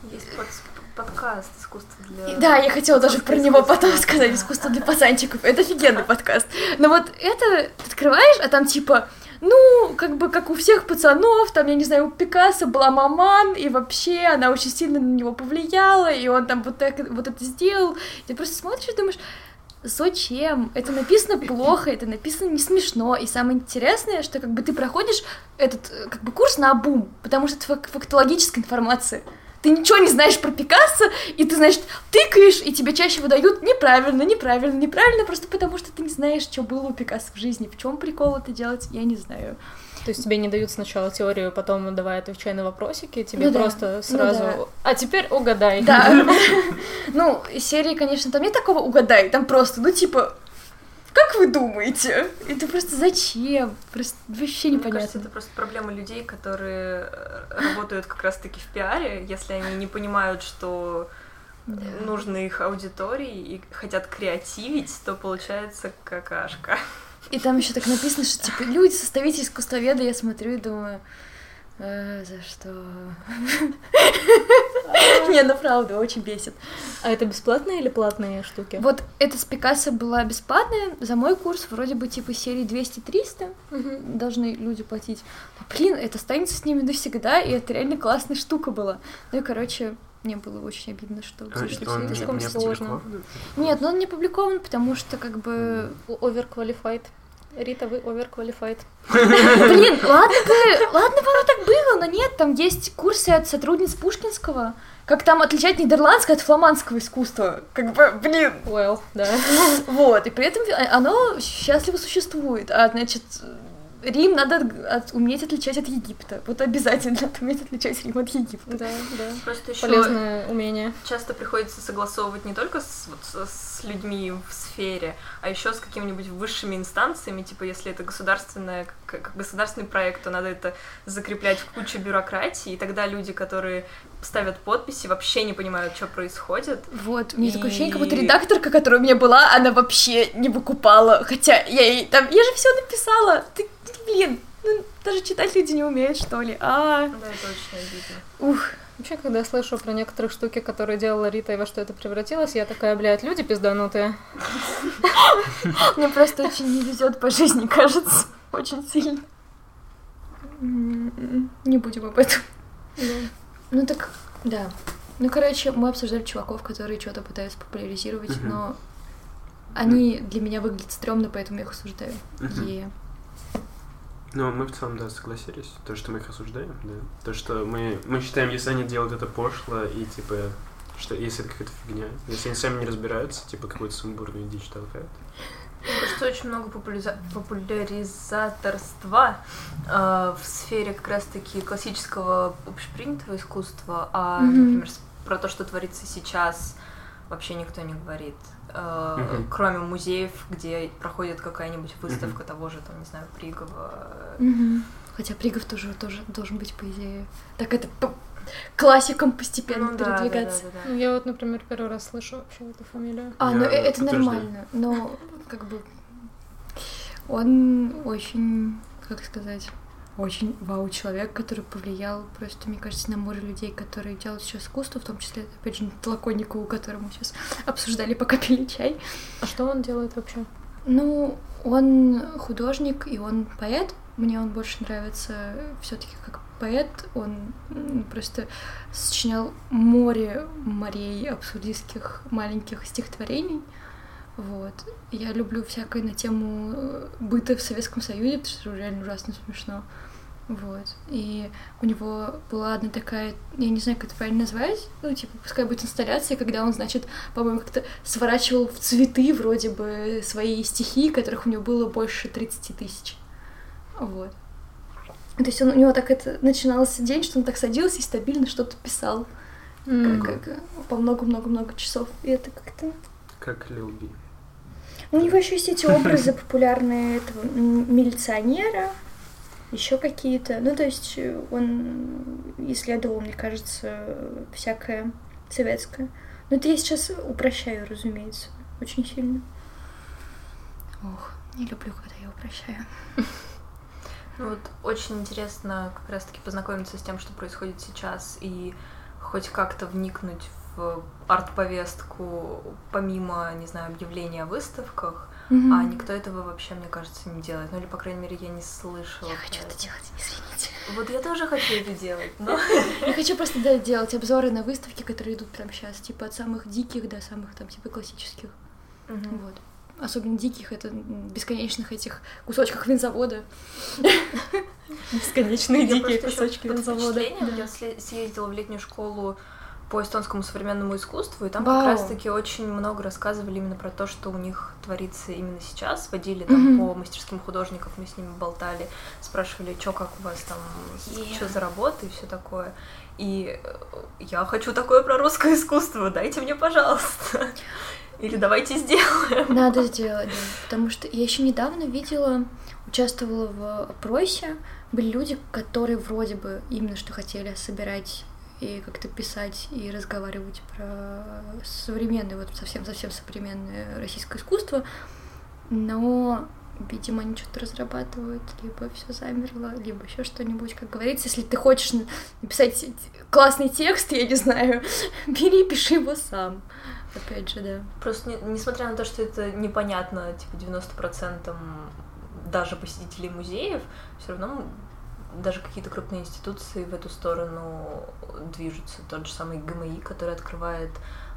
Подкаст «Искусство для...» Да, я хотела даже про него потом сказать, «Искусство для пацанчиков». Это офигенный подкаст. Но вот это ты открываешь, а там типа, ну, как бы, как у всех пацанов, там, я не знаю, у Пикассо была маман, и вообще она очень сильно на него повлияла, и он там вот это сделал. Ты просто смотришь и думаешь, зачем? Это написано плохо, это написано не смешно. И самое интересное, что как бы ты проходишь этот как бы курс наобум, потому что это фактологическая информация. Ты ничего не знаешь про Пикассо, и ты, значит, тыкаешь, и тебе чаще выдают неправильно, просто потому что ты не знаешь, что было у Пикассо в жизни, в чем прикол это делать, я не знаю. То есть тебе не дают сначала теорию, потом давай отвечай на вопросики, тебе просто сразу... Ну, да. А теперь угадай. Да. Ну, серии, конечно, там нет такого «угадай», там просто, ну, типа... Как вы думаете? Это просто зачем? Просто вообще непонятно. Мне кажется, это просто проблема людей, которые работают как раз-таки в пиаре, если они не понимают, что нужны их аудитории и хотят креативить, то получается какашка. И там еще так написано, что типа люди, составители искусствоведа, я смотрю и думаю... за что? Не, ну правда, очень бесит. А это бесплатные или платные штуки? Вот эта с Пикассо была бесплатная, за мой курс вроде бы типа серии 200-300 должны люди платить. Но, блин, это останется с ними навсегда, и это реально классная штука была. Ну и, короче, мне было очень обидно, что все это слишком сложно. Нет, но он не опубликован, потому что как бы overqualified. Рита, вы overqualified. Блин, ладно бы оно так было, но нет, там есть курсы от сотрудниц Пушкинского, как там отличать нидерландское от фламандского искусства. Как бы, блин. Well, да. Вот, и при этом оно счастливо существует. А, значит, Рим надо уметь отличать от Египта. Вот обязательно надо уметь отличать Рим от Египта. Да. Просто еще полезное умение. Часто приходится согласовывать не только с людьми в сфере, а еще с какими-нибудь высшими инстанциями. Типа, если это государственный проект, то надо это закреплять в кучу бюрократии. И тогда люди, которые ставят подписи, вообще не понимают, что происходит. Вот, у меня такое ощущение, как будто редакторка, которая у меня была, она вообще не выкупала. Хотя я ей там, я же все написала. Ты, блин, ну даже читать люди не умеют, что ли. Да, это очень обидно. Ух. Вообще, когда я слышу про некоторые штуки, которые делала Рита и во что это превратилось, я такая, блядь, люди пизданутые. Мне просто очень не везет по жизни, кажется. Очень сильно. Не будем об этом. Ну так, да. Ну, короче, мы обсуждали чуваков, которые что-то пытаются популяризировать, но они для меня выглядят стрёмно, поэтому я их осуждаю. Ну, мы в целом, да, согласились. То, что мы их осуждаем, да. То, что мы считаем, если они делают это пошло, и, типа, что если это какая-то фигня, если они сами не разбираются, типа, какую-то сумбурную дичь толкают. Что очень много популяризаторства в сфере как раз-таки классического общепринятого искусства, а, например, про то, что творится сейчас, вообще никто не говорит. Кроме музеев, где проходит какая-нибудь выставка того же, там, не знаю, Пригова. Хотя Пригов тоже должен быть, по идее. Так это по классикам постепенно передвигаться. Да. Я вот, например, первый раз слышу вообще эту фамилию. Ну это нормально, но как бы он очень, как сказать, очень вау человек, который повлиял просто, мне кажется, на море людей, которые делают сейчас искусство, в том числе, опять же, Толоконникову, которую мы сейчас обсуждали, пока пили чай. А что он делает вообще? Ну, он художник и он поэт. Мне он больше нравится все-таки как поэт. Он просто сочинял море морей абсурдистских маленьких стихотворений. Вот. Я люблю всякое на тему быта в Советском Союзе, потому что реально ужасно смешно. Вот. И у него была одна такая, я не знаю, как это правильно назвать, ну, типа, пускай будет инсталляция, когда он, значит, по-моему, как-то сворачивал в цветы вроде бы свои стихи, которых у него было больше 30 000. Вот. То есть он, у него так это начинался день, что он так садился и стабильно что-то писал. Как, по много-много-много часов. И это как-то... Как Люби. У него еще есть эти образы популярные этого милиционера, еще какие-то. Ну, то есть он исследовал, мне кажется, всякое советское. Но это я сейчас упрощаю, разумеется, очень сильно. Ох, не люблю, когда я упрощаю. Ну вот очень интересно как раз-таки познакомиться с тем, что происходит сейчас, и хоть как-то вникнуть в арт-повестку, помимо, не знаю, объявлений о выставках, а никто этого вообще, мне кажется, не делает. Ну или, по крайней мере, я не слышала. Я хочу это делать, извините. Вот я тоже хочу это делать, но... Я хочу просто, да, делать обзоры на выставки, которые идут прямо сейчас, типа от самых диких до самых, там, типа классических. Вот. Особенно диких, это бесконечных этих кусочках винзавода. Бесконечные дикие кусочки винзавода. Я съездила в летнюю школу по эстонскому современному искусству, и там как раз-таки очень много рассказывали именно про то, что у них творится именно сейчас. Водили там по мастерским художников, мы с ними болтали, спрашивали, что как у вас там, что за работа и все такое. И я хочу такое про русское искусство, дайте мне, пожалуйста. Или давайте сделаем. Надо сделать, да. Потому что я еще недавно видела, участвовала в опросе, были люди, которые вроде бы именно что хотели собирать и как-то писать и разговаривать про современное, вот совсем-совсем современное российское искусство, но, видимо, они что-то разрабатывают, либо все замерло, либо еще что-нибудь, как говорится. Если ты хочешь написать классный текст, я не знаю, бери и пиши его сам. Опять же, да. Просто, несмотря на то, что это непонятно, типа, 90% даже посетителей музеев, все равно даже какие-то крупные институции в эту сторону движутся. Тот же самый ГМИ, который открывает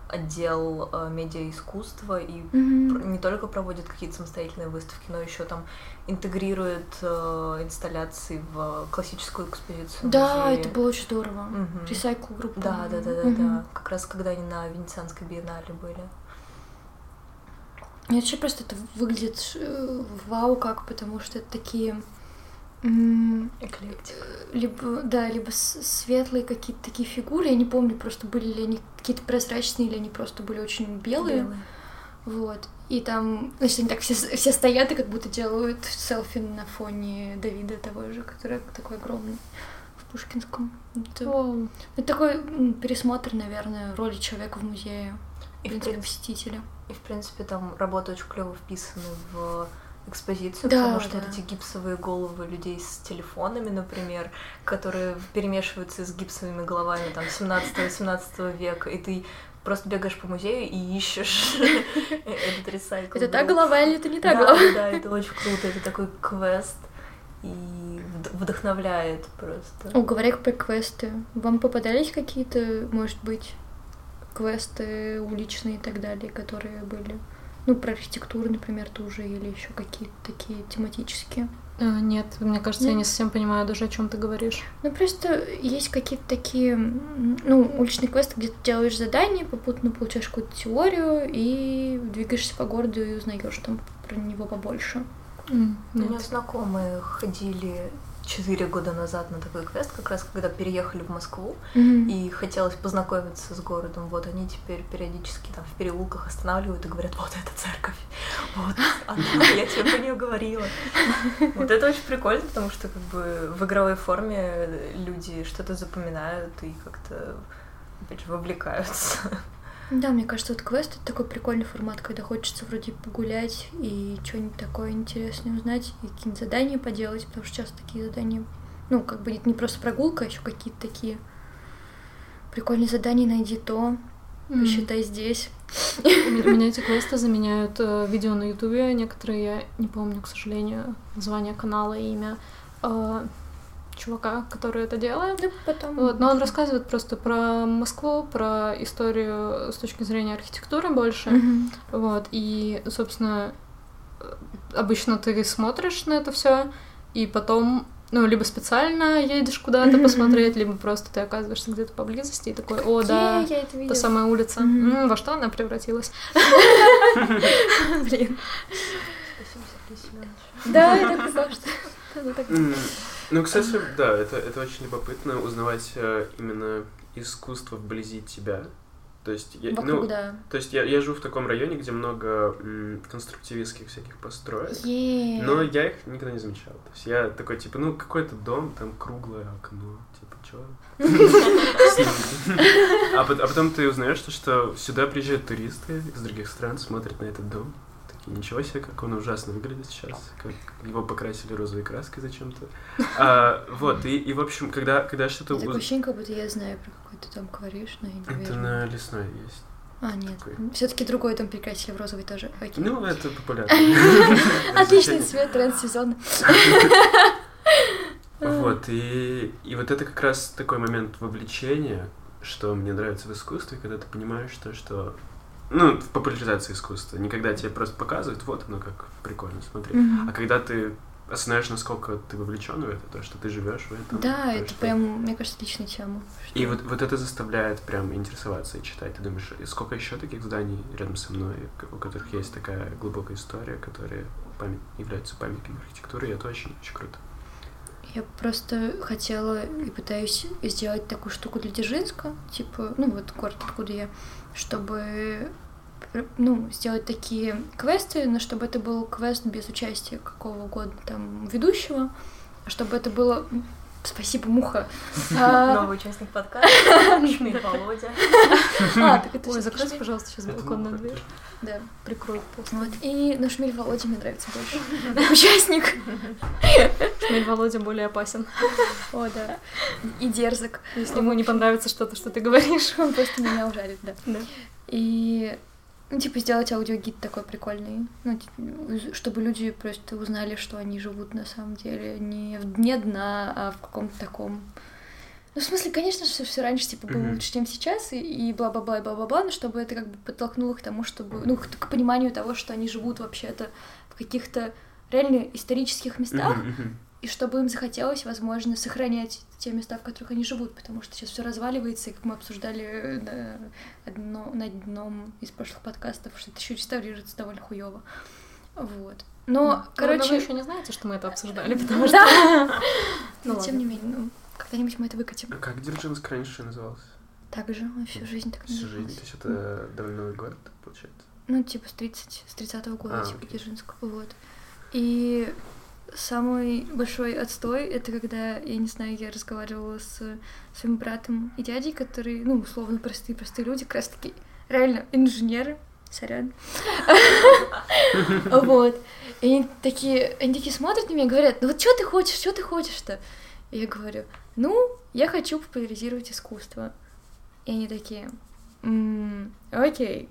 отдел медиаискусства и не только проводит какие-то самостоятельные выставки, но еще там интегрирует инсталляции в классическую экспозицию. Да, музея. Это было очень здорово. Recycle группа. Да. Как раз когда они на Венецианской биеннале были. И вообще просто это выглядит вау как, потому что это такие... Эклектика. Либо светлые какие-то такие фигуры. Я не помню, просто были ли они какие-то прозрачные, или они просто были очень белые. Вот. И там, значит, они так все стоят и как будто делают селфи на фоне Давида того же, который такой огромный в Пушкинском. Это такой пересмотр, наверное, роли человека в музее, и в принципе, посетителя. И, в принципе, там работа очень клёво вписана в экспозицию, да, потому что эти гипсовые головы людей с телефонами, например, которые перемешиваются с гипсовыми головами там 17-18 века, и ты просто бегаешь по музею и ищешь этот ресайкл. Это та голова или это не та голова? Да, это очень круто, это такой квест и вдохновляет просто. Говоря про квесты, вам попадались какие-то, может быть, квесты уличные и так далее, которые были? Ну, про архитектуру, например, тоже, или еще какие-то такие тематические. Нет, мне кажется, я не совсем понимаю даже, о чем ты говоришь. Просто есть какие-то такие, уличные квесты, где ты делаешь задание, попутно получаешь какую-то теорию и двигаешься по городу и узнаешь там про него побольше. У меня знакомые ходили 4 года назад на такой квест, как раз когда переехали в Москву, и хотелось познакомиться с городом. Вот они теперь периодически там в переулках останавливают и говорят: вот эта церковь, вот она, я тебе про нее говорила. Вот это очень прикольно, потому что как бы в игровой форме люди что-то запоминают и как-то, опять же, вовлекаются. Да, мне кажется, вот квест — это такой прикольный формат, когда хочется вроде погулять и что-нибудь такое интересное узнать, и какие-нибудь задания поделать, потому что сейчас такие задания... как бы это не просто прогулка, а еще какие-то такие прикольные задания: найди то, посчитай здесь. У меня эти квесты заменяют видео на Ютубе. Некоторые, я не помню, к сожалению, название канала и имя чувака, который это делает. Да, потом. Вот, но он рассказывает просто про Москву, про историю с точки зрения архитектуры больше. Mm-hmm. Вот, и, собственно, обычно ты смотришь на это все, и потом, ну, либо специально едешь куда-то mm-hmm. посмотреть, либо просто ты оказываешься где-то поблизости и такой: о, да, та самая улица. Mm-hmm. Во что она превратилась? Блин. Да, я так сказала, что... Ну, кстати, да, это очень любопытно узнавать именно искусство вблизи тебя. То есть, я живу в таком районе, где много конструктивистских всяких построек, yeah. но я их никогда не замечал. То есть я такой, типа, ну, какой-то дом, там круглое окно, типа, чё? А потом ты узнаешь, что сюда приезжают туристы из других стран, смотрят на этот дом. Ничего себе, как он ужасно выглядит сейчас, как его покрасили розовой краской зачем-то. Вот, и в общем, когда что-то... Такое ощущение, как будто я знаю, про какой ты дом говоришь, но я не верю. Это на Лесной есть. А, нет, все-таки другой там перекрасили в розовый тоже. Окей. Ну, это популярно. Отличный цвет, тренд сезона. Вот, и вот это как раз такой момент вовлечения, что мне нравится в искусстве, когда ты понимаешь то, что... Ну, в популяризации искусства. Не когда тебе просто показывают, вот оно как прикольно, смотри. Mm-hmm. А когда ты осознаешь, насколько ты вовлечен в это, то, что ты живешь в этом. Да, то, это что... прям, мне кажется, личная тема. И вот это заставляет прям интересоваться и читать. Ты думаешь, сколько еще таких зданий рядом со мной, у которых есть такая глубокая история, которые являются памятниками архитектуры, и это очень-очень круто. Я просто хотела и пытаюсь сделать такую штуку для Дзержинска, типа, ну вот город, откуда я, чтобы, ну, сделать такие квесты, но чтобы это был квест без участия какого угодно там ведущего, чтобы это было... Спасибо, Муха. Новый участник подкаста. Шмель Володя. Ой, закройте, пожалуйста, сейчас балкон на дверь. Да, прикрой пост. И на Шмель Володя мне нравится больше. Участник. Шмель Володя более опасен. О, да. И дерзок. Если ему не понравится что-то, что ты говоришь, он просто меня ужалит, да. И... Ну, типа, сделать аудиогид такой прикольный, ну, чтобы люди просто узнали, что они живут на самом деле не в дне дна, а в каком-то таком... Ну, в смысле, конечно же, все раньше, типа, было mm-hmm. лучше, чем сейчас, и бла-бла-бла, и бла-бла-бла, но чтобы это как бы подтолкнуло к тому, чтобы... Ну, к пониманию того, что они живут вообще-то в каких-то реально исторических местах, mm-hmm. и чтобы им захотелось, возможно, сохранять те места, в которых они живут, потому что сейчас все разваливается, и, как мы обсуждали на одном из прошлых подкастов, что это еще реставрируется довольно хуёво. Вот. Но, короче... Вы еще не знаете, что мы это обсуждали, потому что... Но, тем не менее, ну, когда-нибудь мы это выкатим. А как Дзержинск раньше назывался? Так же, он всю жизнь так назывался. Всю жизнь? То есть это довольно новый город, получается? Ну, типа, с 30-го года, типа, Дзержинск. Вот. И... Самый большой отстой — это когда, я не знаю, я разговаривала с своим братом и дядей, которые, ну, условно, простые люди, как раз таки реально инженеры, сорян. Вот. И они такие смотрят на меня и говорят: ну вот что ты хочешь-то? И я говорю: ну, я хочу популяризировать искусство. И они такие: окей.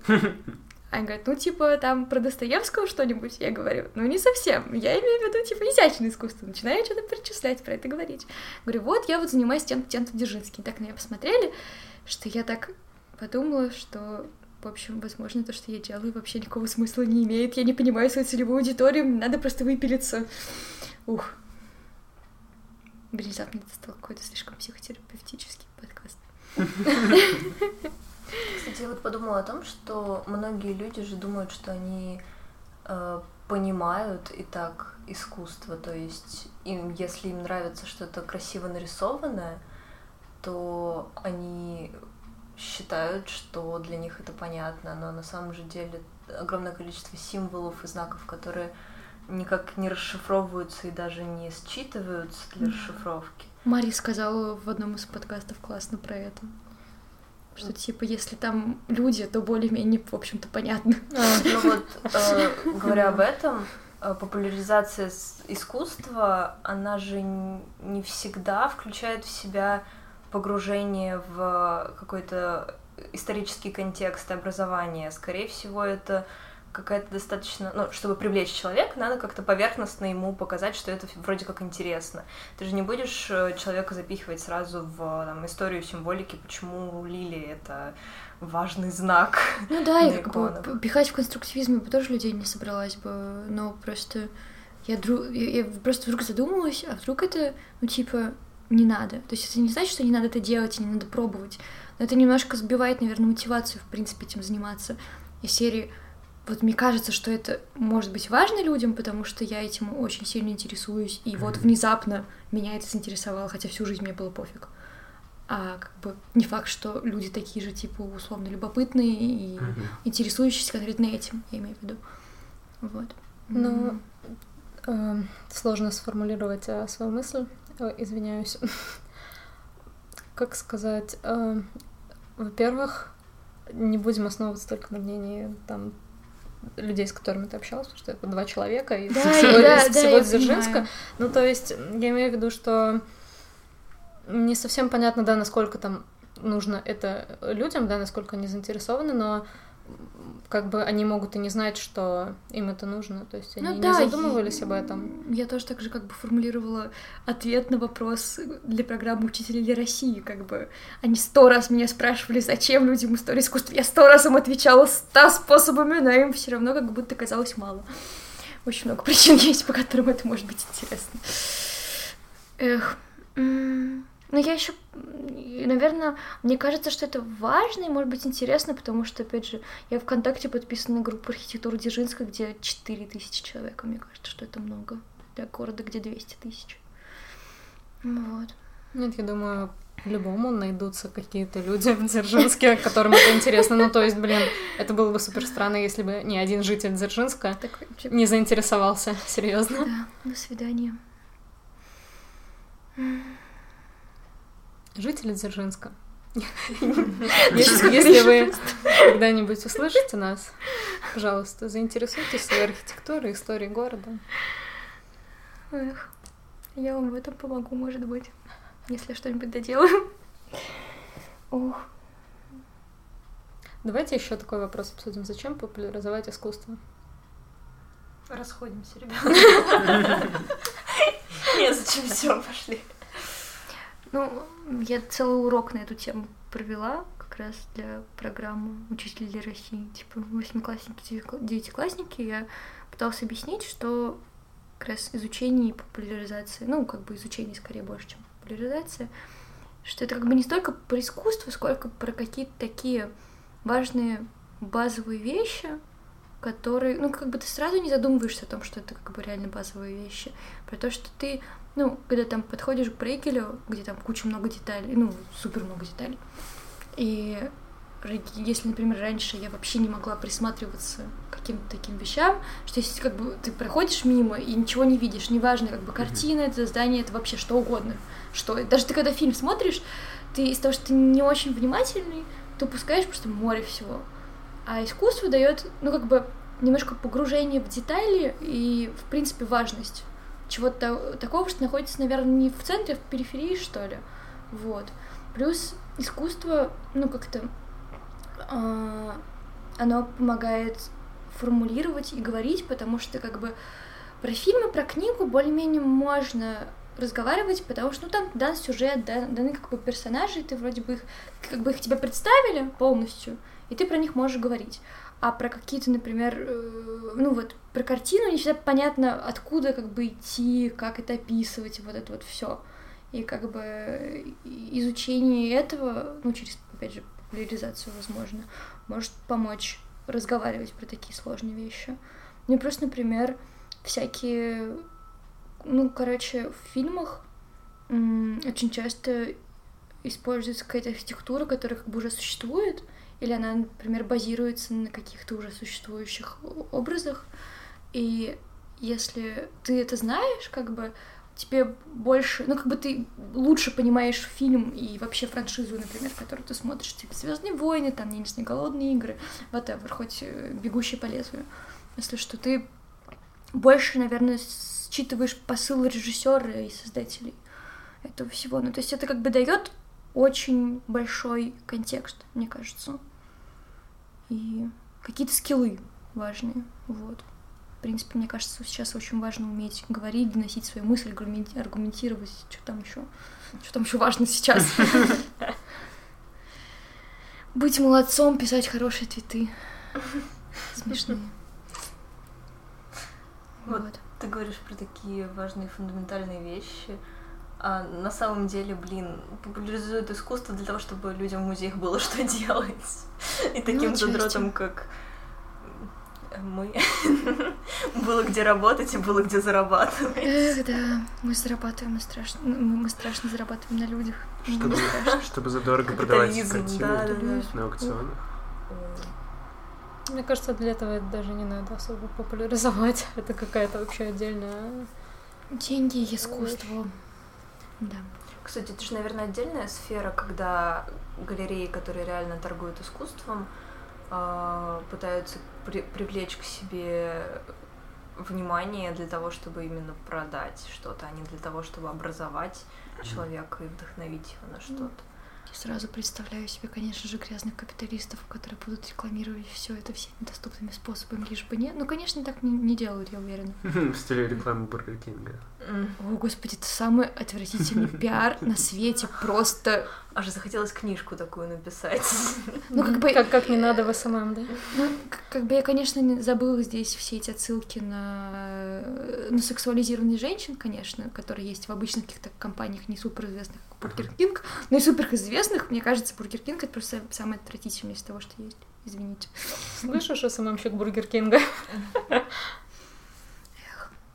Они говорят: ну, типа, там, про Достоевского что-нибудь? Я говорю: ну, не совсем. Я имею в виду, типа, изящное искусство. Начинаю что-то перечислять, про это говорить. Говорю: вот, я вот занимаюсь тем-то Дзержинским. Так на меня посмотрели, что я так подумала, что, в общем, возможно, то, что я делаю, вообще никакого смысла не имеет. Я не понимаю свою целевую аудиторию, мне надо просто выпилиться. Ух. Внезапно это стал какой-то слишком психотерапевтический подкаст. Кстати, я вот подумала о том, что многие люди же думают, что они понимают и так искусство, то есть им, если им нравится что-то красиво нарисованное, то они считают, что для них это понятно, но на самом же деле огромное количество символов и знаков, которые никак не расшифровываются и даже не считываются для расшифровки. Мария сказала в одном из подкастов классно про это. Что, типа, если там люди, то более-менее, в общем-то, понятно. Ну вот, говоря об этом, популяризация искусства, она же не всегда включает в себя погружение в какой-то исторический контекст образования, скорее всего, это какая-то достаточно... Ну, чтобы привлечь человека, надо как-то поверхностно ему показать, что это вроде как интересно. Ты же не будешь человека запихивать сразу в там, историю символики, почему лилия — это важный знак. Ну да, и как бы пихать в конструктивизм я бы тоже людей не собралась бы, но просто... Я просто вдруг задумалась, а вдруг это, ну, типа, не надо. То есть это не значит, что не надо это делать, не надо пробовать. Но это немножко сбивает, наверное, мотивацию, в принципе, этим заниматься. Из серии, вот мне кажется, что это может быть важно людям, потому что я этим очень сильно интересуюсь. И вот внезапно меня это заинтересовало, хотя всю жизнь мне было пофиг. А как бы не факт, что люди такие же, типа, условно любопытные и интересующиеся конкретно этим, я имею в виду. Вот. Но... сложно сформулировать свою мысль, извиняюсь. Как сказать? Во-первых, не будем основываться только на мнении там людей, с которыми ты общалась, потому что это два человека, и всего Дзержинска. Ну, то есть, я имею в виду, что не совсем понятно, да, насколько там нужно это людям, да, насколько они заинтересованы, но как бы они могут и не знать, что им это нужно, то есть они не задумывались об этом. Я тоже так же как бы формулировала ответ на вопрос для программы «Учителей России», как бы они 100 раз меня спрашивали, зачем людям история искусства, я 100 раз им отвечала 100 способами, но им все равно как будто казалось мало. Очень много причин есть, по которым это может быть интересно. Но я еще, наверное, мне кажется, что это важно и может быть интересно, потому что, опять же, я ВКонтакте подписана на группу «Архитектура Дзержинска», где 4000 человек, мне кажется, что это много для города, где 200 тысяч. Вот. Нет, я думаю, по-любому найдутся какие-то люди в Дзержинске, которым это интересно. Ну, то есть, блин, это было бы супер странно, если бы ни один житель Дзержинска не заинтересовался, серьезно. Да, до свидания. Жители Дзержинска. Если вы когда-нибудь услышите нас, пожалуйста, заинтересуйтесь своей архитектурой, историей города. Эх, я вам в этом помогу, может быть, если я что-нибудь доделаю. Ох. Давайте еще такой вопрос обсудим. Зачем популяризовать искусство? Расходимся, ребята. Не, зачем, все, пошли. Ну, я целый урок на эту тему провела, как раз для программы «Учителей России». Типа, восьмиклассники, девятиклассники, я пыталась объяснить, что как раз изучение и популяризация, ну, как бы изучение скорее больше, чем популяризация, что это как бы не столько про искусство, сколько про какие-то такие важные базовые вещи, которые, ну, как бы ты сразу не задумываешься о том, что это как бы реально базовые вещи, про то, что ты, ну, когда там подходишь к Брейгелю, где там куча много деталей, ну, супер много деталей, и если, например, раньше я вообще не могла присматриваться к каким-то таким вещам, что если как бы ты проходишь мимо и ничего не видишь, неважно, как бы картина, это здание, это вообще что угодно, что, даже ты когда фильм смотришь, ты из-за того, что ты не очень внимательный, ты упускаешь просто море всего. А искусство дает, ну, как бы, немножко погружение в детали и, в принципе, важность чего-то такого, что находится, наверное, не в центре, а в периферии, что ли. Вот. Плюс искусство, ну, как-то, оно помогает формулировать и говорить, потому что, как бы, про фильмы, про книгу более-менее можно разговаривать, потому что, ну, там дан сюжет, даны, как бы, персонажи, ты вроде бы их, как бы, их тебе представили полностью, и ты про них можешь говорить. А про какие-то, например, ну вот, про картину не всегда понятно, откуда как бы идти, как это описывать, вот это вот все. И как бы изучение этого, ну, через, опять же, популяризацию, возможно, может помочь разговаривать про такие сложные вещи. Ну и просто, например, всякие, ну, короче, в фильмах очень часто используется какая-то архитектура, которая как бы уже существует, или она, например, базируется на каких-то уже существующих образах, и если ты это знаешь, как бы тебе больше, ну, как бы ты лучше понимаешь фильм и вообще франшизу, например, которую ты смотришь, типа «Звездные войны», там, я не знаю, «Голодные игры», whatever, хоть «Бегущий по лезвию», если что, ты больше, наверное, считываешь посыл режиссера и создателей этого всего, ну, то есть это как бы дает очень большой контекст, мне кажется. И какие-то скиллы важные, вот. В принципе, мне кажется, сейчас очень важно уметь говорить, доносить свои мысли, аргументировать, что там еще важно сейчас. Быть молодцом, писать хорошие твиты. Смешные. Вот. Ты говоришь про такие важные фундаментальные вещи. А на самом деле, популяризует искусство для того, чтобы людям в музеях было что делать. И таким задротам, как мы, было где работать и было где зарабатывать. Эх, да, мы страшно зарабатываем на людях. Чтобы задорого продавать картины на аукционах. Мне кажется, для этого это даже не надо особо популяризовать. Это какая-то вообще отдельная... Деньги и искусство. Да. Кстати, это же, наверное, отдельная сфера, когда галереи, которые реально торгуют искусством, пытаются привлечь к себе внимание для того, чтобы именно продать что-то, а не для того, чтобы образовать человека и вдохновить его на что-то. Я сразу представляю себе, конечно же, грязных капиталистов, которые будут рекламировать все это всеми доступными способами, лишь бы не... Ну, конечно, так не делают, я уверена. В стиле рекламы Бургер Кинга. О, господи, это самый отвратительный пиар на свете, просто... Аж захотелось книжку такую написать. Ну, как бы... Как не надо в СММ, да? Ну, как бы я, конечно, забыла здесь все эти отсылки на сексуализированных женщин, конечно, которые есть в обычных каких-то компаниях, не суперизвестных, как Бургер Кинг, но и суперизвестных. Мне кажется, Бургер Кинг — это просто самое отвратительное из того, что есть. Извините. Слышишь, СММщик Бургер Кинга? Эх.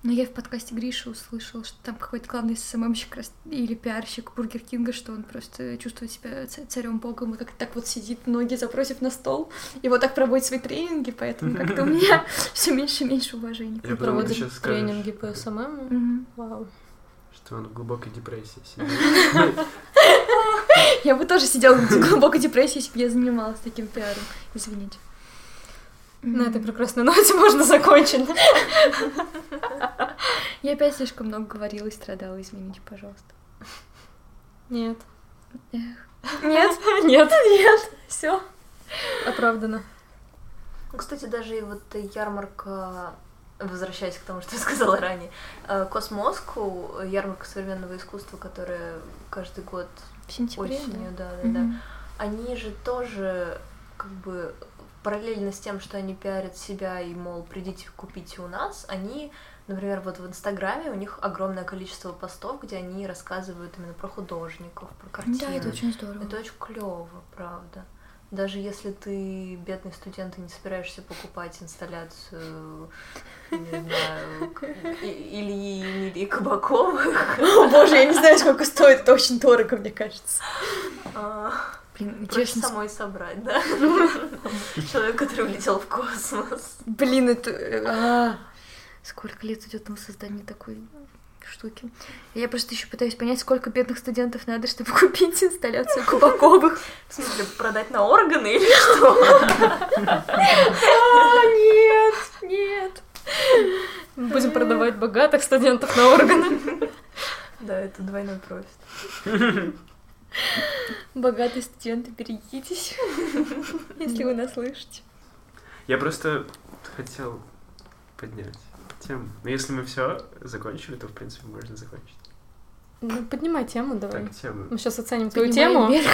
Но я в подкасте Гриши услышала, что там какой-то главный СММщик или пиарщик Бургер Кинга, что он просто чувствует себя царем-богом и как так вот сидит, ноги запросив на стол, и вот так проводит свои тренинги, поэтому как-то у меня все меньше и меньше уважения. Я проводит тренинги по СММ. Вау. Что он в глубокой депрессии сидит. Я бы тоже сидела в глубокой депрессии, если бы я занималась таким пиаром. Извините. На этой прекрасной ноте можно закончить. Я опять слишком много говорила и страдала. Извините, пожалуйста. Нет. Эх. Нет. Все оправдано. Кстати, даже и вот ярмарка... Возвращаясь к тому, что я сказала ранее, Космоску, ярмарка современного искусства, которая каждый год в сентябре, осенью, да. Они же тоже как бы параллельно с тем, что они пиарят себя и, мол, придите, купите у нас, они, например, вот в Инстаграме у них огромное количество постов, где они рассказывают именно про художников, про картины. Да, это очень здорово. Это очень клево, правда. Даже если ты бедный студент и не собираешься покупать инсталляцию, не знаю, Ильи Кабаковых. О боже, я не знаю, сколько стоит, это очень дорого, мне кажется. Блин, проще самой собрать, да? Человек, который улетел в космос. Блин, это... Сколько лет идет на создание такой... штуки. Я просто еще пытаюсь понять, сколько бедных студентов надо, чтобы купить инсталляцию Кубаковых. В смысле, продать на органы или что? Нет. Будем продавать богатых студентов на органы. Да, это двойной профит. Богатые студенты, берегитесь, если вы нас слышите. Я просто хотел поднять. Но если мы все закончили, то, в принципе, можно закончить. Ну, поднимай тему, давай. Так, тему. Мы сейчас оценим твою тему. Окей.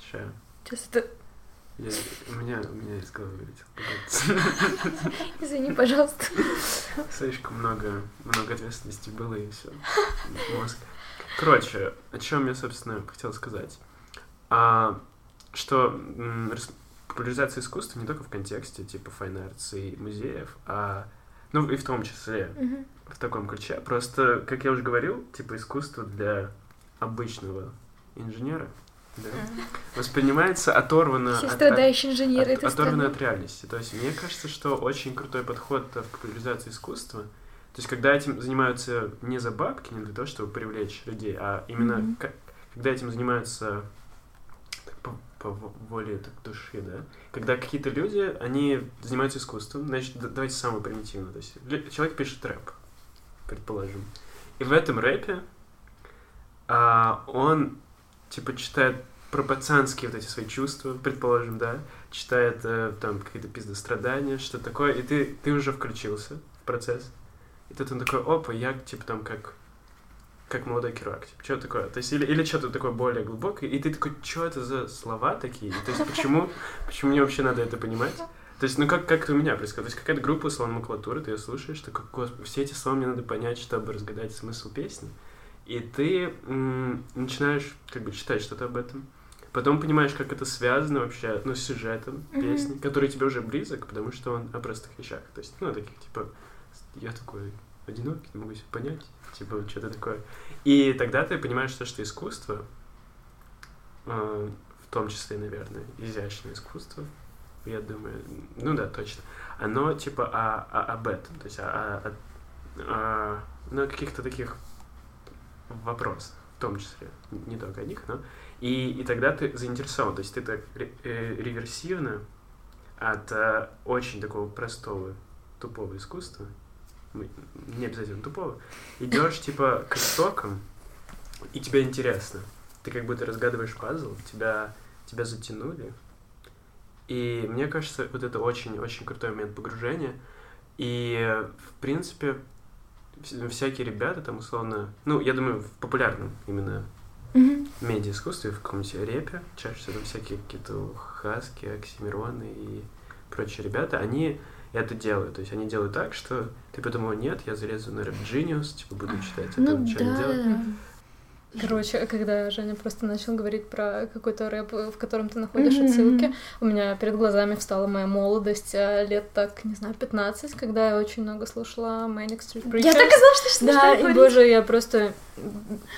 Сейчас это... У меня из головы вылетело. Извини, пожалуйста. Слишком много ответственности было, и все. Мозг. Короче, о чем я, собственно, хотел сказать. Что... Популяризация искусства не только в контексте типа файн-артс и музеев, а... Ну, и в том числе, в таком ключе. Просто, как я уже говорил, типа искусство для обычного инженера, да, воспринимается оторванно... Все страдающие инженеры. Оторванно от реальности. То есть, мне кажется, что очень крутой подход в популяризации искусства. То есть, когда этим занимаются не за бабки, не для того, чтобы привлечь людей, а именно когда этим занимаются... по воле так, души, да? Когда какие-то люди, они занимаются искусством, значит, давайте самое примитивное. То есть, человек пишет рэп, предположим. И в этом рэпе он типа читает про пацанские вот эти свои чувства, предположим, да, читает там какие-то пиздострадания, что-то такое, и ты уже включился в процесс. И тут он такой, опа, я типа там как молодой Керуак, типа, что такое? То есть, или что-то такое более глубокое, и ты такой, что это за слова такие? То есть, почему мне вообще надо это понимать? То есть, ну как это у меня происходит? То есть, какая-то группа условно макулатуры, ты ее слушаешь, такой, господи, все эти слова мне надо понять, чтобы разгадать смысл песни. И ты начинаешь как бы читать что-то об этом. Потом понимаешь, как это связано вообще, ну, с сюжетом песни, который тебе уже близок, потому что он о простых вещах. То есть, ну, таких, типа, я такой одинокий, не могу себе понять, типа, что-то такое. И тогда ты понимаешь, что искусство, в том числе, наверное, изящное искусство, я думаю, ну да, точно, оно, типа, об этом, то есть, ну, каких-то таких вопросах, в том числе, не только о них, но... И тогда ты заинтересован, то есть ты так реверсивно от очень такого простого, тупого искусства, не обязательно тупого, идешь типа к истокам, и тебе интересно. Ты как будто разгадываешь пазл, тебя затянули. И мне кажется, вот это очень-очень крутой момент погружения. И, в принципе, всякие ребята там условно, ну, я думаю, в популярном именно медиа-искусстве, в каком-нибудь репе, чаще всего всякие какие-то хаски, оксимироны и прочие ребята, они это делают. То есть они делают так, что ты подумал, нет, я залезу на Rap Genius, типа буду читать, а там ничего не делать. Короче, когда Женя просто начал говорить про какой-то рэп, в котором ты находишь отсылки, у меня перед глазами встала моя молодость, лет так, не знаю, 15, когда я очень много слушала Manic Street Preachers. Я так и знала, что да, и, боже, я просто,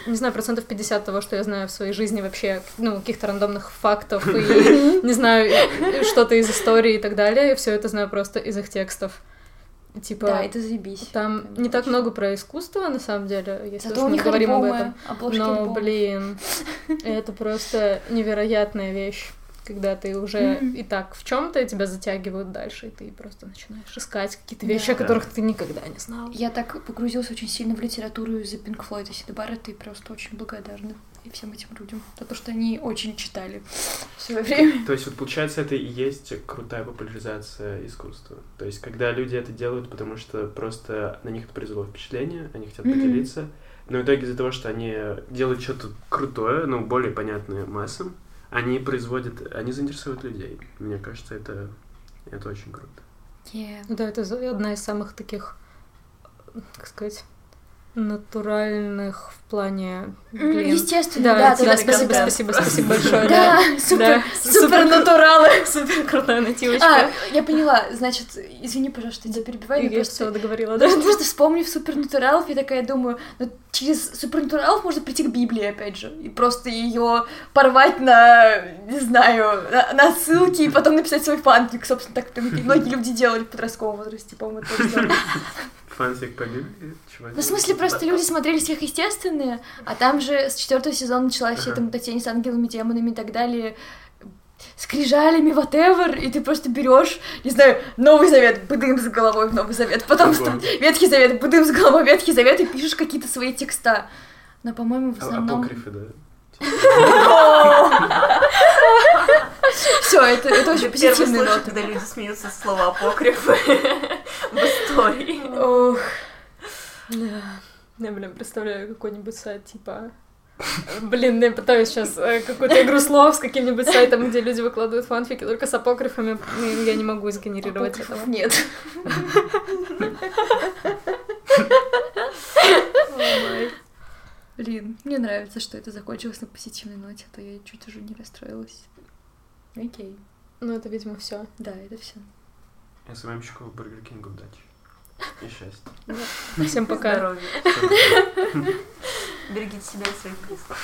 не знаю, 50% того, что я знаю в своей жизни вообще, ну, каких-то рандомных фактов и, не знаю, что-то из истории и так далее, и все это знаю просто из их текстов. Типа, да, это заебись. Там не так много про искусство, на самом деле, если зато уж мы говорим альбомы, об этом. Но, альбомов. Блин, это просто невероятная вещь, когда ты уже и так в чем-то тебя затягивают дальше, и ты просто начинаешь искать какие-то вещи, о которых ты никогда не знал. Я так погрузилась очень сильно в литературу из-за Pink Floyd и Сида Барретта, и просто очень благодарна и всем этим людям, потому что они очень читали все время. То есть, вот получается, это и есть крутая популяризация искусства. То есть, когда люди это делают, потому что просто на них это произвело впечатление, они хотят поделиться, но в итоге из-за того, что они делают что-то крутое, ну, более понятное массам, они заинтересуют людей. Мне кажется, это очень круто. Ну да, это одна из самых таких, как сказать, натуральных в плане... Естественно, да, спасибо большое. Да, супер натуралы. Супер крутая нативочка. Я поняла, значит, извини, пожалуйста, я тебя перебиваю. Я все договорила, да? Просто вспомнив супернатуралов, я такая думаю, через супернатуралов можно прийти к Библии, опять же, и просто ее порвать на, не знаю, на ссылки, и потом написать свой фанфик, собственно, так многие люди делали в подростковом возрасте, по-моему, это сделали. Фанфик по Библии? Ну, в смысле, просто люди смотрели сверхъестественные, а там же с 4-го сезона началась вся эта мутатень с ангелами, демонами и так далее, скрижалями, whatever, и ты просто берешь, не знаю, Новый Завет, быдым с головой в Новый Завет, потом Ветхий Завет, быдым с головой в Ветхий Завет, и пишешь какие-то свои текста. Но, по-моему, в основном... Апокрифы, да? Все, это очень позитивные ноты. Когда люди смеются с слова апокрифы в истории. Ох... Да, блин, представляю какой-нибудь сайт, типа... Блин, я пытаюсь сейчас какую-то игру слов с каким-нибудь сайтом, где люди выкладывают фанфики только с апокрифами. Я не могу сгенерировать этого. Нет. Блин, мне нравится, что это закончилось на позитивной ноте, а то я чуть уже не расстроилась. Окей. Ну, это, видимо, все. Да, это все. Я с вами щеков Бургер Кинг, удачи. И счастье. Да. Всем пока. Здоровья. Берегите себя и своих близких.